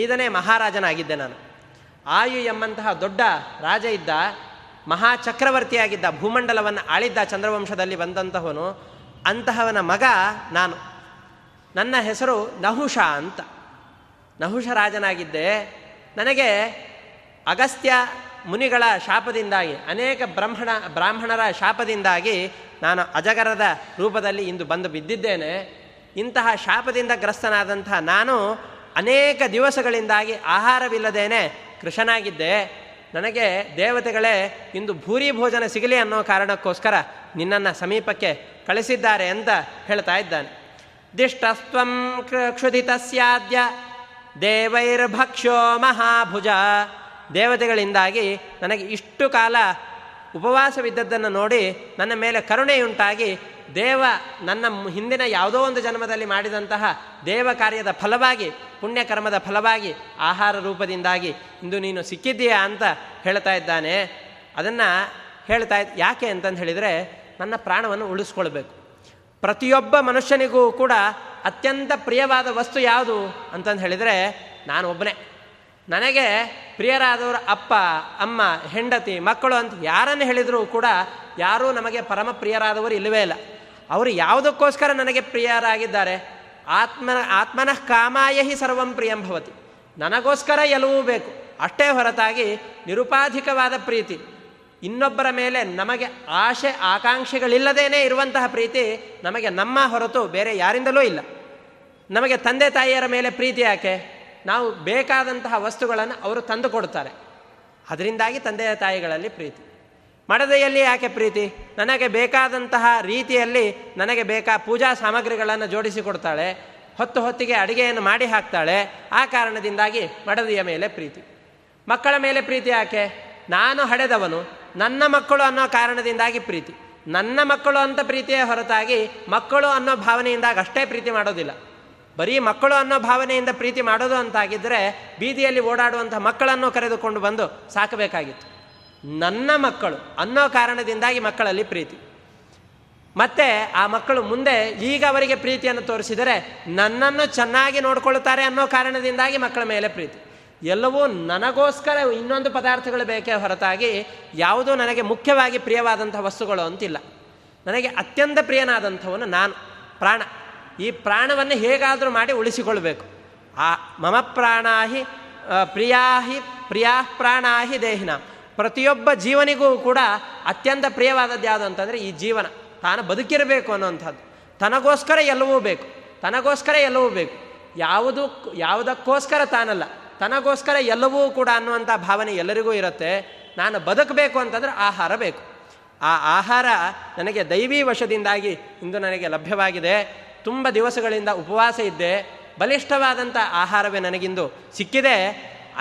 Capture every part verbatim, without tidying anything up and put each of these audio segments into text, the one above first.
ಐದನೇ ಮಹಾರಾಜನಾಗಿದ್ದೆ ನಾನು. ಆಯು ಎಂಬಂತಹ ದೊಡ್ಡ ರಾಜ ಇದ್ದ, ಮಹಾಚಕ್ರವರ್ತಿಯಾಗಿದ್ದ, ಭೂಮಂಡಲವನ್ನು ಆಳಿದ್ದ, ಚಂದ್ರವಂಶದಲ್ಲಿ ಬಂದಂತಹವನು, ಅಂತಹವನ ಮಗ ನಾನು. ನನ್ನ ಹೆಸರು ನಹುಷ ಅಂತ. ನಹುಷ ರಾಜನಾಗಿದ್ದೆ. ನನಗೆ ಅಗಸ್ತ್ಯ ಮುನಿಗಳ ಶಾಪದಿಂದಾಗಿ, ಅನೇಕ ಬ್ರಾಹ್ಮಣ ಬ್ರಾಹ್ಮಣರ ಶಾಪದಿಂದಾಗಿ ನಾನು ಅಜಗರದ ರೂಪದಲ್ಲಿ ಇಂದು ಬಂದು ಬಿದ್ದಿದ್ದೇನೆ. ಇಂತಹ ಶಾಪದಿಂದ ಗ್ರಸ್ತನಾದಂತಹ ನಾನು ಅನೇಕ ದಿವಸಗಳಿಂದಾಗಿ ಆಹಾರವಿಲ್ಲದೇನೆ ಕೃಶನಾಗಿದ್ದೆ. ನನಗೆ ದೇವತೆಗಳೇ ಇಂದು ಭೂರಿ ಭೋಜನ ಸಿಗಲಿ ಅನ್ನೋ ಕಾರಣಕ್ಕೋಸ್ಕರ ನಿನ್ನನ್ನು ಸಮೀಪಕ್ಕೆ ಕಳಿಸಿದ್ದಾರೆ ಅಂತ ಹೇಳ್ತಾ ಇದ್ದಾನೆ. ದಿಷ್ಟಸ್ತ್ವಂ ಕ್ಷುಧಿತಸ್ಯಾದ್ಯ ದೇವೈರ್ಭಕ್ಷೋ ಮಹಾಭುಜ. ದೇವತೆಗಳಿಂದಾಗಿ ನನಗೆ ಇಷ್ಟು ಕಾಲ ಉಪವಾಸವಿದ್ದದ್ದನ್ನು ನೋಡಿ ನನ್ನ ಮೇಲೆ ಕರುಣೆಯುಂಟಾಗಿ ದೇವ ನನ್ನ ಹಿಂದಿನ ಯಾವುದೋ ಒಂದು ಜನ್ಮದಲ್ಲಿ ಮಾಡಿದಂತಹ ದೇವ ಕಾರ್ಯದ ಫಲವಾಗಿ, ಪುಣ್ಯಕರ್ಮದ ಫಲವಾಗಿ, ಆಹಾರ ರೂಪದಿಂದಾಗಿ ಇಂದು ನೀನು ಸಿಕ್ಕಿದ್ದೀಯಾ ಅಂತ ಹೇಳ್ತಾ ಇದ್ದಾನೆ. ಅದನ್ನು ಹೇಳ್ತಾ ಇದ್ದ ಯಾಕೆ ಅಂತಂದು ಹೇಳಿದರೆ, ನನ್ನ ಪ್ರಾಣವನ್ನು ಉಳಿಸ್ಕೊಳ್ಬೇಕು. ಪ್ರತಿಯೊಬ್ಬ ಮನುಷ್ಯನಿಗೂ ಕೂಡ ಅತ್ಯಂತ ಪ್ರಿಯವಾದ ವಸ್ತು ಯಾವುದು ಅಂತಂದು ಹೇಳಿದರೆ ನಾನು ಒಬ್ಬನೇ. ನನಗೆ ಪ್ರಿಯರಾದವರು ಅಪ್ಪ, ಅಮ್ಮ, ಹೆಂಡತಿ, ಮಕ್ಕಳು ಅಂತ ಯಾರನ್ನು ಹೇಳಿದರೂ ಕೂಡ ಯಾರೂ ನಮಗೆ ಪರಮ ಪ್ರಿಯರಾದವರು ಇಲ್ಲವೇ ಇಲ್ಲ. ಅವರು ಯಾವುದಕ್ಕೋಸ್ಕರ ನನಗೆ ಪ್ರಿಯರಾಗಿದ್ದಾರೆ? ಆತ್ಮನ ಆತ್ಮನಃ ಕಾಮಾಯ ಹಿ ಸರ್ವಂ ಪ್ರಿಯಂ ಭವತಿ. ನನಗೋಸ್ಕರ ಎಲ್ಲವೂ ಬೇಕು ಅಷ್ಟೇ ಹೊರತಾಗಿ ನಿರುಪಾಧಿಕವಾದ ಪ್ರೀತಿ, ಇನ್ನೊಬ್ಬರ ಮೇಲೆ ನಮಗೆ ಆಶೆ ಆಕಾಂಕ್ಷೆಗಳಿಲ್ಲದೇನೆ ಇರುವಂತಹ ಪ್ರೀತಿ ನಮಗೆ ನಮ್ಮ ಹೊರತು ಬೇರೆ ಯಾರಿಂದಲೂ ಇಲ್ಲ. ನಮಗೆ ತಂದೆ ತಾಯಿಯರ ಮೇಲೆ ಪ್ರೀತಿ ಯಾಕೆ? ನಾವು ಬೇಕಾದಂತಹ ವಸ್ತುಗಳನ್ನು ಅವರು ತಂದು ಕೊಡ್ತಾರೆ, ಅದರಿಂದಾಗಿ ತಂದೆ ತಾಯಿಗಳಲ್ಲಿ ಪ್ರೀತಿ. ಮಡದೆಯಲ್ಲಿ ಯಾಕೆ ಪ್ರೀತಿ? ನನಗೆ ಬೇಕಾದಂತಹ ರೀತಿಯಲ್ಲಿ ನನಗೆ ಬೇಕಾ ಪೂಜಾ ಸಾಮಗ್ರಿಗಳನ್ನು ಜೋಡಿಸಿಕೊಡ್ತಾಳೆ, ಹೊತ್ತು ಹೊತ್ತಿಗೆ ಅಡುಗೆಯನ್ನು ಮಾಡಿ ಹಾಕ್ತಾಳೆ, ಆ ಕಾರಣದಿಂದಾಗಿ ಮಡದೆಯ ಮೇಲೆ ಪ್ರೀತಿ. ಮಕ್ಕಳ ಮೇಲೆ ಪ್ರೀತಿ ಯಾಕೆ? ನಾನು ಹಡೆದವನು, ನನ್ನ ಮಕ್ಕಳು ಅನ್ನೋ ಕಾರಣದಿಂದಾಗಿ ಪ್ರೀತಿ. ನನ್ನ ಮಕ್ಕಳು ಅಂತ ಪ್ರೀತಿಯ ಹೊರತಾಗಿ ಮಕ್ಕಳು ಅನ್ನೋ ಭಾವನೆಯಿಂದಾಗಿ ಅಷ್ಟೇ ಪ್ರೀತಿ ಮಾಡೋದಿಲ್ಲ. ಬರೀ ಮಕ್ಕಳು ಅನ್ನೋ ಭಾವನೆಯಿಂದ ಪ್ರೀತಿ ಮಾಡೋದು ಅಂತಾಗಿದ್ದರೆ ಬೀದಿಯಲ್ಲಿ ಓಡಾಡುವಂಥ ಮಕ್ಕಳನ್ನು ಕರೆದುಕೊಂಡು ಬಂದು ಸಾಕಬೇಕಾಗಿತ್ತು. ನನ್ನ ಮಕ್ಕಳು ಅನ್ನೋ ಕಾರಣದಿಂದಾಗಿ ಮಕ್ಕಳಲ್ಲಿ ಪ್ರೀತಿ. ಮತ್ತೆ ಆ ಮಕ್ಕಳು ಮುಂದೆ ಈಗ ಅವರಿಗೆ ಪ್ರೀತಿಯನ್ನು ತೋರಿಸಿದರೆ ನನ್ನನ್ನು ಚೆನ್ನಾಗಿ ನೋಡ್ಕೊಳ್ತಾರೆ ಅನ್ನೋ ಕಾರಣದಿಂದಾಗಿ ಮಕ್ಕಳ ಮೇಲೆ ಪ್ರೀತಿ. ಎಲ್ಲವೂ ನನಗೋಸ್ಕರ ಇನ್ನೊಂದು ಪದಾರ್ಥಗಳು ಬೇಕೇ ಹೊರತಾಗಿ ಯಾವುದೂ ನನಗೆ ಮುಖ್ಯವಾಗಿ ಪ್ರಿಯವಾದಂಥ ವಸ್ತುಗಳು ಅಂತಿಲ್ಲ. ನನಗೆ ಅತ್ಯಂತ ಪ್ರಿಯನಾದಂಥವನು ನಾನು, ಪ್ರಾಣ. ಈ ಪ್ರಾಣವನ್ನು ಹೇಗಾದರೂ ಮಾಡಿ ಉಳಿಸಿಕೊಳ್ಬೇಕು. ಆ ಮಮ ಪ್ರಾಣಾಹಿ ಪ್ರಿಯಾಹಿ ಪ್ರಿಯಾ ಪ್ರಾಣಾಹಿ ದೇಹಿನ. ಪ್ರತಿಯೊಬ್ಬ ಜೀವನಿಗೂ ಕೂಡ ಅತ್ಯಂತ ಪ್ರಿಯವಾದದ್ದು ಯಾವುದು ಅಂತಂದರೆ ಈ ಜೀವನ, ತಾನು ಬದುಕಿರಬೇಕು ಅನ್ನುವಂಥದ್ದು. ತನಗೋಸ್ಕರ ಎಲ್ಲವೂ ಬೇಕು, ತನಗೋಸ್ಕರ ಎಲ್ಲವೂ ಬೇಕು, ಯಾವುದೂ ಯಾವುದಕ್ಕೋಸ್ಕರ ತಾನಲ್ಲ, ತನಗೋಸ್ಕರ ಎಲ್ಲವೂ ಕೂಡ ಅನ್ನುವಂಥ ಭಾವನೆ ಎಲ್ಲರಿಗೂ ಇರುತ್ತೆ. ನಾನು ಬದುಕಬೇಕು ಅಂತಂದರೆ ಆಹಾರ ಬೇಕು. ಆ ಆಹಾರ ನನಗೆ ದೈವೀ ವಶದಿಂದಾಗಿ ಇಂದು ನನಗೆ ಲಭ್ಯವಾಗಿದೆ. ತುಂಬ ದಿವಸಗಳಿಂದ ಉಪವಾಸ ಇದ್ದೆ, ಬಲಿಷ್ಠವಾದಂಥ ಆಹಾರವೇ ನನಗಿಂದು ಸಿಕ್ಕಿದೆ.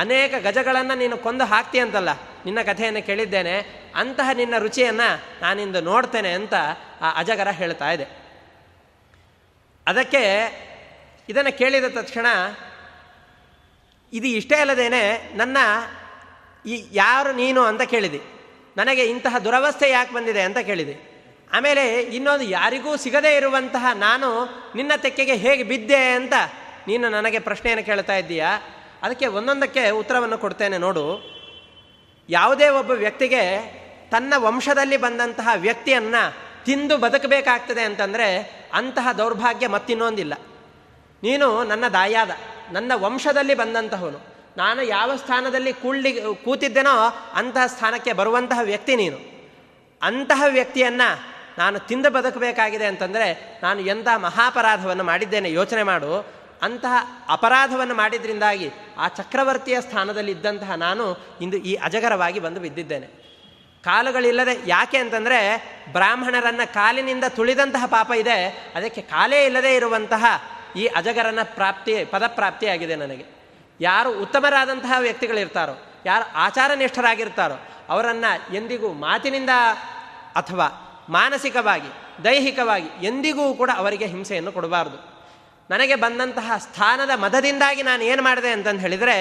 ಅನೇಕ ಗಜಗಳನ್ನು ನೀನು ಕೊಂದು ಹಾಕ್ತೀಯಂತಲ್ಲ, ನಿನ್ನ ಕಥೆಯನ್ನು ಕೇಳಿದ್ದೇನೆ, ಅಂತಹ ನಿನ್ನ ರುಚಿಯನ್ನು ನಾನಿಂದು ನೋಡ್ತೇನೆ ಅಂತ ಆ ಅಜಗರ ಹೇಳ್ತಾ ಇದೆ. ಅದಕ್ಕೆ ಇದನ್ನು ಕೇಳಿದ ತಕ್ಷಣ ಇದು ಇಷ್ಟೇ ಅಲ್ಲದೇನೆ ನನ್ನ ಈ ಯಾರು ನೀನು ಅಂತ ಕೇಳಿದೆ, ನನಗೆ ಇಂತಹ ದುರವಸ್ಥೆ ಯಾಕೆ ಬಂದಿದೆ ಅಂತ ಕೇಳಿದೆ, ಆಮೇಲೆ ಇನ್ನೊಂದು ಯಾರಿಗೂ ಸಿಗದೇ ಇರುವಂತಹ ನಾನು ನಿನ್ನ ತೆಕ್ಕೆಗೆ ಹೇಗೆ ಬಿದ್ದೆ ಅಂತ ನೀನು ನನಗೆ ಪ್ರಶ್ನೆಯನ್ನು ಕೇಳ್ತಾ ಇದ್ದೀಯಾ. ಅದಕ್ಕೆ ಒಂದೊಂದಕ್ಕೆ ಉತ್ತರವನ್ನು ಕೊಡ್ತೇನೆ ನೋಡು. ಯಾವುದೇ ಒಬ್ಬ ವ್ಯಕ್ತಿಗೆ ತನ್ನ ವಂಶದಲ್ಲಿ ಬಂದಂತಹ ವ್ಯಕ್ತಿಯನ್ನು ತಿಂದು ಬದುಕಬೇಕಾಗ್ತದೆ ಅಂತಂದರೆ ಅಂತಹ ದೌರ್ಭಾಗ್ಯ ಮತ್ತಿನ್ನೊಂದಿಲ್ಲ. ನೀನು ನನ್ನ ದಾಯಾದ, ನನ್ನ ವಂಶದಲ್ಲಿ ಬಂದಂತಹವನು, ನಾನು ಯಾವ ಸ್ಥಾನದಲ್ಲಿ ಕೂಳ್ಳಿ ಕೂತಿದ್ದೇನೋ ಅಂತಹ ಸ್ಥಾನಕ್ಕೆ ಬರುವಂತಹ ವ್ಯಕ್ತಿ ನೀನು. ಅಂತಹ ವ್ಯಕ್ತಿಯನ್ನು ನಾನು ತಿಂದು ಬದುಕಬೇಕಾಗಿದೆ ಅಂತಂದರೆ ನಾನು ಎಂಥ ಮಹಾಪರಾಧವನ್ನು ಮಾಡಿದ್ದೇನೆ ಯೋಚನೆ ಮಾಡು. ಅಂತಹ ಅಪರಾಧವನ್ನು ಮಾಡಿದ್ರಿಂದಾಗಿ ಆ ಚಕ್ರವರ್ತಿಯ ಸ್ಥಾನದಲ್ಲಿ ಇದ್ದಂತಹ ನಾನು ಇಂದು ಈ ಅಜಗರವಾಗಿ ಬಂದು ಬಿದ್ದಿದ್ದೇನೆ. ಕಾಲುಗಳಿಲ್ಲದೆ ಯಾಕೆ ಅಂತಂದರೆ ಬ್ರಾಹ್ಮಣರನ್ನು ಕಾಲಿನಿಂದ ತುಳಿದಂತಹ ಪಾಪ ಇದೆ, ಅದಕ್ಕೆ ಕಾಲೇ ಇಲ್ಲದೆ ಇರುವಂತಹ ಈ ಅಜಗರನ ಪ್ರಾಪ್ತಿ ಪದಪ್ರಾಪ್ತಿಯಾಗಿದೆ ನನಗೆ. ಯಾರು ಉತ್ತಮರಾದಂತಹ ವ್ಯಕ್ತಿಗಳಿರ್ತಾರೋ, ಯಾರು ಆಚಾರನಿಷ್ಠರಾಗಿರ್ತಾರೋ ಅವರನ್ನು ಎಂದಿಗೂ ಮಾತಿನಿಂದ ಅಥವಾ ಮಾನಸಿಕವಾಗಿ ದೈಹಿಕವಾಗಿ ಎಂದಿಗೂ ಕೂಡ ಅವರಿಗೆ ಹಿಂಸೆಯನ್ನು ಕೊಡಬಾರ್ದು. ನನಗೆ ಬಂದಂತಹ ಸ್ಥಾನದ ಮದದಿಂದಾಗಿ ನಾನು ಏನು ಮಾಡಿದೆ ಅಂತಂದು ಹೇಳಿದರೆ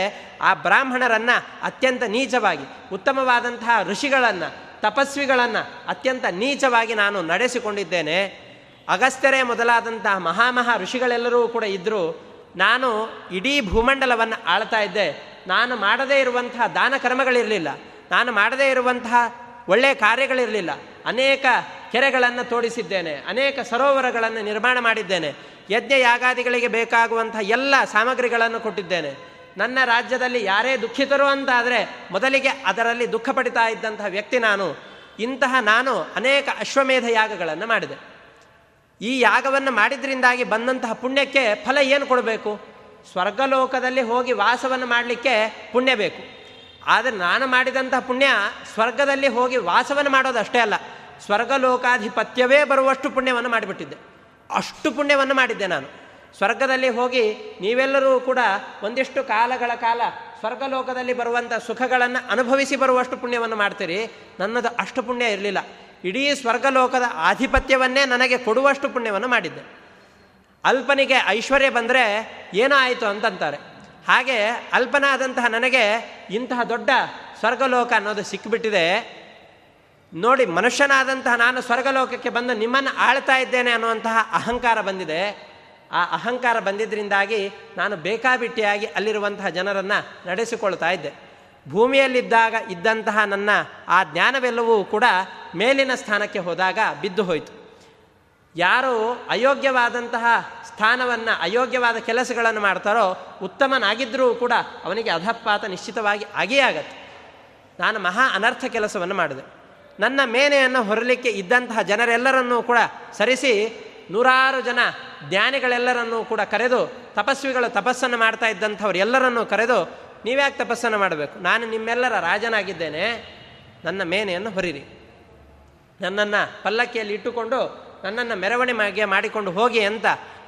ಆ ಬ್ರಾಹ್ಮಣರನ್ನು ಅತ್ಯಂತ ನೀಚವಾಗಿ, ಉತ್ತಮವಾದಂತಹ ಋಷಿಗಳನ್ನು, ತಪಸ್ವಿಗಳನ್ನು ಅತ್ಯಂತ ನೀಚವಾಗಿ ನಾನು ನಡೆಸಿಕೊಂಡಿದ್ದೇನೆ. ಅಗಸ್ತ್ಯರೇ ಮೊದಲಾದಂತಹ ಮಹಾಮಹಾ ಋಷಿಗಳೆಲ್ಲರೂ ಕೂಡ ಇದ್ದರೂ ನಾನು ಇಡೀ ಭೂಮಂಡಲವನ್ನು ಆಳ್ತಾ ಇದ್ದೆ, ನಾನು ಮಾಡದೇ ಇರುವಂತಹ ದಾನ ಕರ್ಮಗಳಿರಲಿಲ್ಲ, ನಾನು ಮಾಡದೇ ಇರುವಂತಹ ಒಳ್ಳೆಯ ಕಾರ್ಯಗಳಿರಲಿಲ್ಲ. ಅನೇಕ ಕೆರೆಗಳನ್ನು ತೋಡಿಸಿದ್ದೇನೆ, ಅನೇಕ ಸರೋವರಗಳನ್ನು ನಿರ್ಮಾಣ ಮಾಡಿದ್ದೇನೆ, ಯಜ್ಞ ಯಾಗಾದಿಗಳಿಗೆ ಬೇಕಾಗುವಂತಹ ಎಲ್ಲ ಸಾಮಗ್ರಿಗಳನ್ನು ಕೊಟ್ಟಿದ್ದೇನೆ. ನನ್ನ ರಾಜ್ಯದಲ್ಲಿ ಯಾರೇ ದುಃಖಿತರು ಅಂತ ಆದರೆ ಮೊದಲಿಗೆ ಅದರಲ್ಲಿ ದುಃಖ ಪಡಿತಾ ಇದ್ದಂತಹ ವ್ಯಕ್ತಿ ನಾನು. ಇಂತಹ ನಾನು ಅನೇಕ ಅಶ್ವಮೇಧ ಯಾಗಗಳನ್ನು ಮಾಡಿದೆ. ಈ ಯಾಗವನ್ನು ಮಾಡಿದ್ರಿಂದಾಗಿ ಬಂದಂತಹ ಪುಣ್ಯಕ್ಕೆ ಫಲ ಏನು ಕೊಡಬೇಕು? ಸ್ವರ್ಗಲೋಕದಲ್ಲಿ ಹೋಗಿ ವಾಸವನ್ನು ಮಾಡಲಿಕ್ಕೆ ಪುಣ್ಯ ಬೇಕು. ಆದರೆ ನಾನು ಮಾಡಿದಂತಹ ಪುಣ್ಯ ಸ್ವರ್ಗದಲ್ಲಿ ಹೋಗಿ ವಾಸವನ್ನು ಮಾಡೋದಷ್ಟೇ ಅಲ್ಲ, ಸ್ವರ್ಗಲೋಕಾಧಿಪತ್ಯವೇ ಬರುವಷ್ಟು ಪುಣ್ಯವನ್ನು ಮಾಡಿಬಿಟ್ಟಿದ್ದೆ. ಅಷ್ಟು ಪುಣ್ಯವನ್ನು ಮಾಡಿದ್ದೆ ನಾನು. ಸ್ವರ್ಗದಲ್ಲಿ ಹೋಗಿ ನೀವೆಲ್ಲರೂ ಕೂಡ ಒಂದಿಷ್ಟು ಕಾಲಗಳ ಕಾಲ ಸ್ವರ್ಗಲೋಕದಲ್ಲಿ ಬರುವಂಥ ಸುಖಗಳನ್ನು ಅನುಭವಿಸಿ ಬರುವಷ್ಟು ಪುಣ್ಯವನ್ನು ಮಾಡ್ತೀರಿ. ನನ್ನದು ಅಷ್ಟು ಪುಣ್ಯ ಇರಲಿಲ್ಲ. ಇಡೀ ಸ್ವರ್ಗಲೋಕದ ಆಧಿಪತ್ಯವನ್ನೇ ನನಗೆ ಕೊಡುವಷ್ಟು ಪುಣ್ಯವನ್ನು ಮಾಡಿದ್ದೆ. ಅಲ್ಪನಿಗೆ ಐಶ್ವರ್ಯ ಬಂದರೆ ಏನೋ ಆಯಿತು ಅಂತಂತಾರೆ. ಹಾಗೆ ಅಲ್ಪನಾದಂತಹ ನನಗೆ ಇಂತಹ ದೊಡ್ಡ ಸ್ವರ್ಗಲೋಕ ಅನ್ನೋದು ಸಿಕ್ಕಿಬಿಟ್ಟಿದೆ. ನೋಡಿ, ಮನುಷ್ಯನಾದಂತಹ ನಾನು ಸ್ವರ್ಗಲೋಕಕ್ಕೆ ಬಂದು ನಿಮ್ಮನ್ನು ಆಳ್ತಾ ಇದ್ದೇನೆ ಅನ್ನುವಂತಹ ಅಹಂಕಾರ ಬಂದಿದೆ. ಆ ಅಹಂಕಾರ ಬಂದಿದ್ದರಿಂದಾಗಿ ನಾನು ಬೇಕಾಬಿಟ್ಟಿಯಾಗಿ ಅಲ್ಲಿರುವಂತಹ ಜನರನ್ನು ನಡೆಸಿಕೊಳ್ತಾ ಇದ್ದೆ. ಭೂಮಿಯಲ್ಲಿದ್ದಾಗ ಇದ್ದಂತಹ ನನ್ನ ಆ ಜ್ಞಾನವೆಲ್ಲವೂ ಕೂಡ ಮೇಲಿನ ಸ್ಥಾನಕ್ಕೆ ಹೋದಾಗ ಬಿದ್ದು ಹೋಯಿತು. ಯಾರು ಅಯೋಗ್ಯವಾದಂತಹ ಸ್ಥಾನವನ್ನು, ಅಯೋಗ್ಯವಾದ ಕೆಲಸಗಳನ್ನು ಮಾಡ್ತಾರೋ, ಉತ್ತಮನಾಗಿದ್ದರೂ ಕೂಡ ಅವನಿಗೆ ಅಧಪಾತ ನಿಶ್ಚಿತವಾಗಿ ಆಗಿಯೇ ಆಗತ್ತೆ. ನಾನು ಮಹಾ ಅನರ್ಥ ಕೆಲಸವನ್ನು ಮಾಡಿದೆ. ನನ್ನ ಮೇನೆಯನ್ನು ಹೊರಲಿಕ್ಕೆ ಇದ್ದಂತಹ ಜನರೆಲ್ಲರನ್ನೂ ಕೂಡ ಸರಿಸಿ ನೂರಾರು ಜನ ಜ್ಞಾನಿಗಳೆಲ್ಲರನ್ನೂ ಕೂಡ ಕರೆದು, ತಪಸ್ವಿಗಳು ತಪಸ್ಸನ್ನು ಮಾಡ್ತಾ ಇದ್ದಂಥವ್ರು ಎಲ್ಲರನ್ನೂ ಕರೆದು, ನೀವ್ಯಾಕೆ ತಪಸ್ಸನ್ನು ಮಾಡಬೇಕು, ನಾನು ನಿಮ್ಮೆಲ್ಲರ ರಾಜನಾಗಿದ್ದೇನೆ, ನನ್ನ ಮೇನೆಯನ್ನು ಹೊರಿರಿ, ನನ್ನನ್ನು ಪಲ್ಲಕ್ಕಿಯಲ್ಲಿ ಇಟ್ಟುಕೊಂಡು ನನ್ನನ್ನು ಮೆರವಣಿಗೆ ಮಾಡಿಕೊಂಡು ಹೋಗಿ ಅಂತ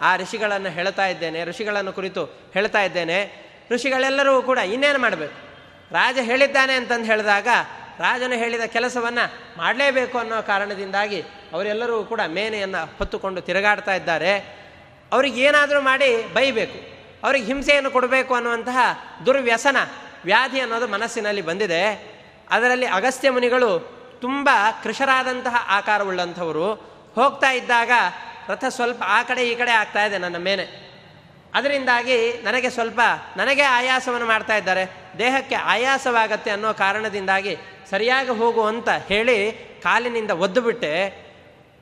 ಆ ಋಷಿಗಳನ್ನು ಹೇಳ್ತಾ ಇದ್ದೇನೆ, ಋಷಿಗಳನ್ನು ಕುರಿತು ಹೇಳ್ತಾ ಇದ್ದೇನೆ. ಋಷಿಗಳೆಲ್ಲರೂ ಕೂಡ ಇನ್ನೇನು ಮಾಡಬೇಕು, ರಾಜ ಹೇಳಿದ್ದಾನೆ ಅಂತಂದು ಹೇಳಿದಾಗ ರಾಜನು ಹೇಳಿದ ಕೆಲಸವನ್ನು ಮಾಡಲೇಬೇಕು ಅನ್ನೋ ಕಾರಣದಿಂದಾಗಿ ಅವರೆಲ್ಲರೂ ಕೂಡ ಮೇನೆಯನ್ನು ಹೊತ್ತುಕೊಂಡು ತಿರುಗಾಡ್ತಾ ಇದ್ದಾರೆ. ಅವ್ರಿಗೆ ಏನಾದರೂ ಮಾಡಿ ಬೈಬೇಕು, ಅವ್ರಿಗೆ ಹಿಂಸೆಯನ್ನು ಕೊಡಬೇಕು ಅನ್ನುವಂತಹ ದುರ್ವ್ಯಸನ ವ್ಯಾಧಿ ಅನ್ನೋದು ಮನಸ್ಸಿನಲ್ಲಿ ಬಂದಿದೆ. ಅದರಲ್ಲಿ ಅಗಸ್ತ್ಯ ಮುನಿಗಳು ತುಂಬ ಕೃಶರಾದಂತಹ ಆಕಾರವುಳ್ಳಂಥವರು. ಹೋಗ್ತಾ ಇದ್ದಾಗ ರಥ ಸ್ವಲ್ಪ ಆ ಕಡೆ ಈ ಕಡೆ ಆಗ್ತಾ ಇದೆ ನನ್ನ ಮೇನೆ, ಅದರಿಂದಾಗಿ ನನಗೆ ಸ್ವಲ್ಪ ನನಗೆ ಆಯಾಸವನ್ನು ಮಾಡ್ತಾ ಇದ್ದಾರೆ, ದೇಹಕ್ಕೆ ಆಯಾಸವಾಗತ್ತೆ ಅನ್ನೋ ಕಾರಣದಿಂದಾಗಿ ಸರಿಯಾಗಿ ಹೋಗು ಅಂತ ಹೇಳಿ ಕಾಲಿನಿಂದ ಒದ್ದುಬಿಟ್ಟೆ.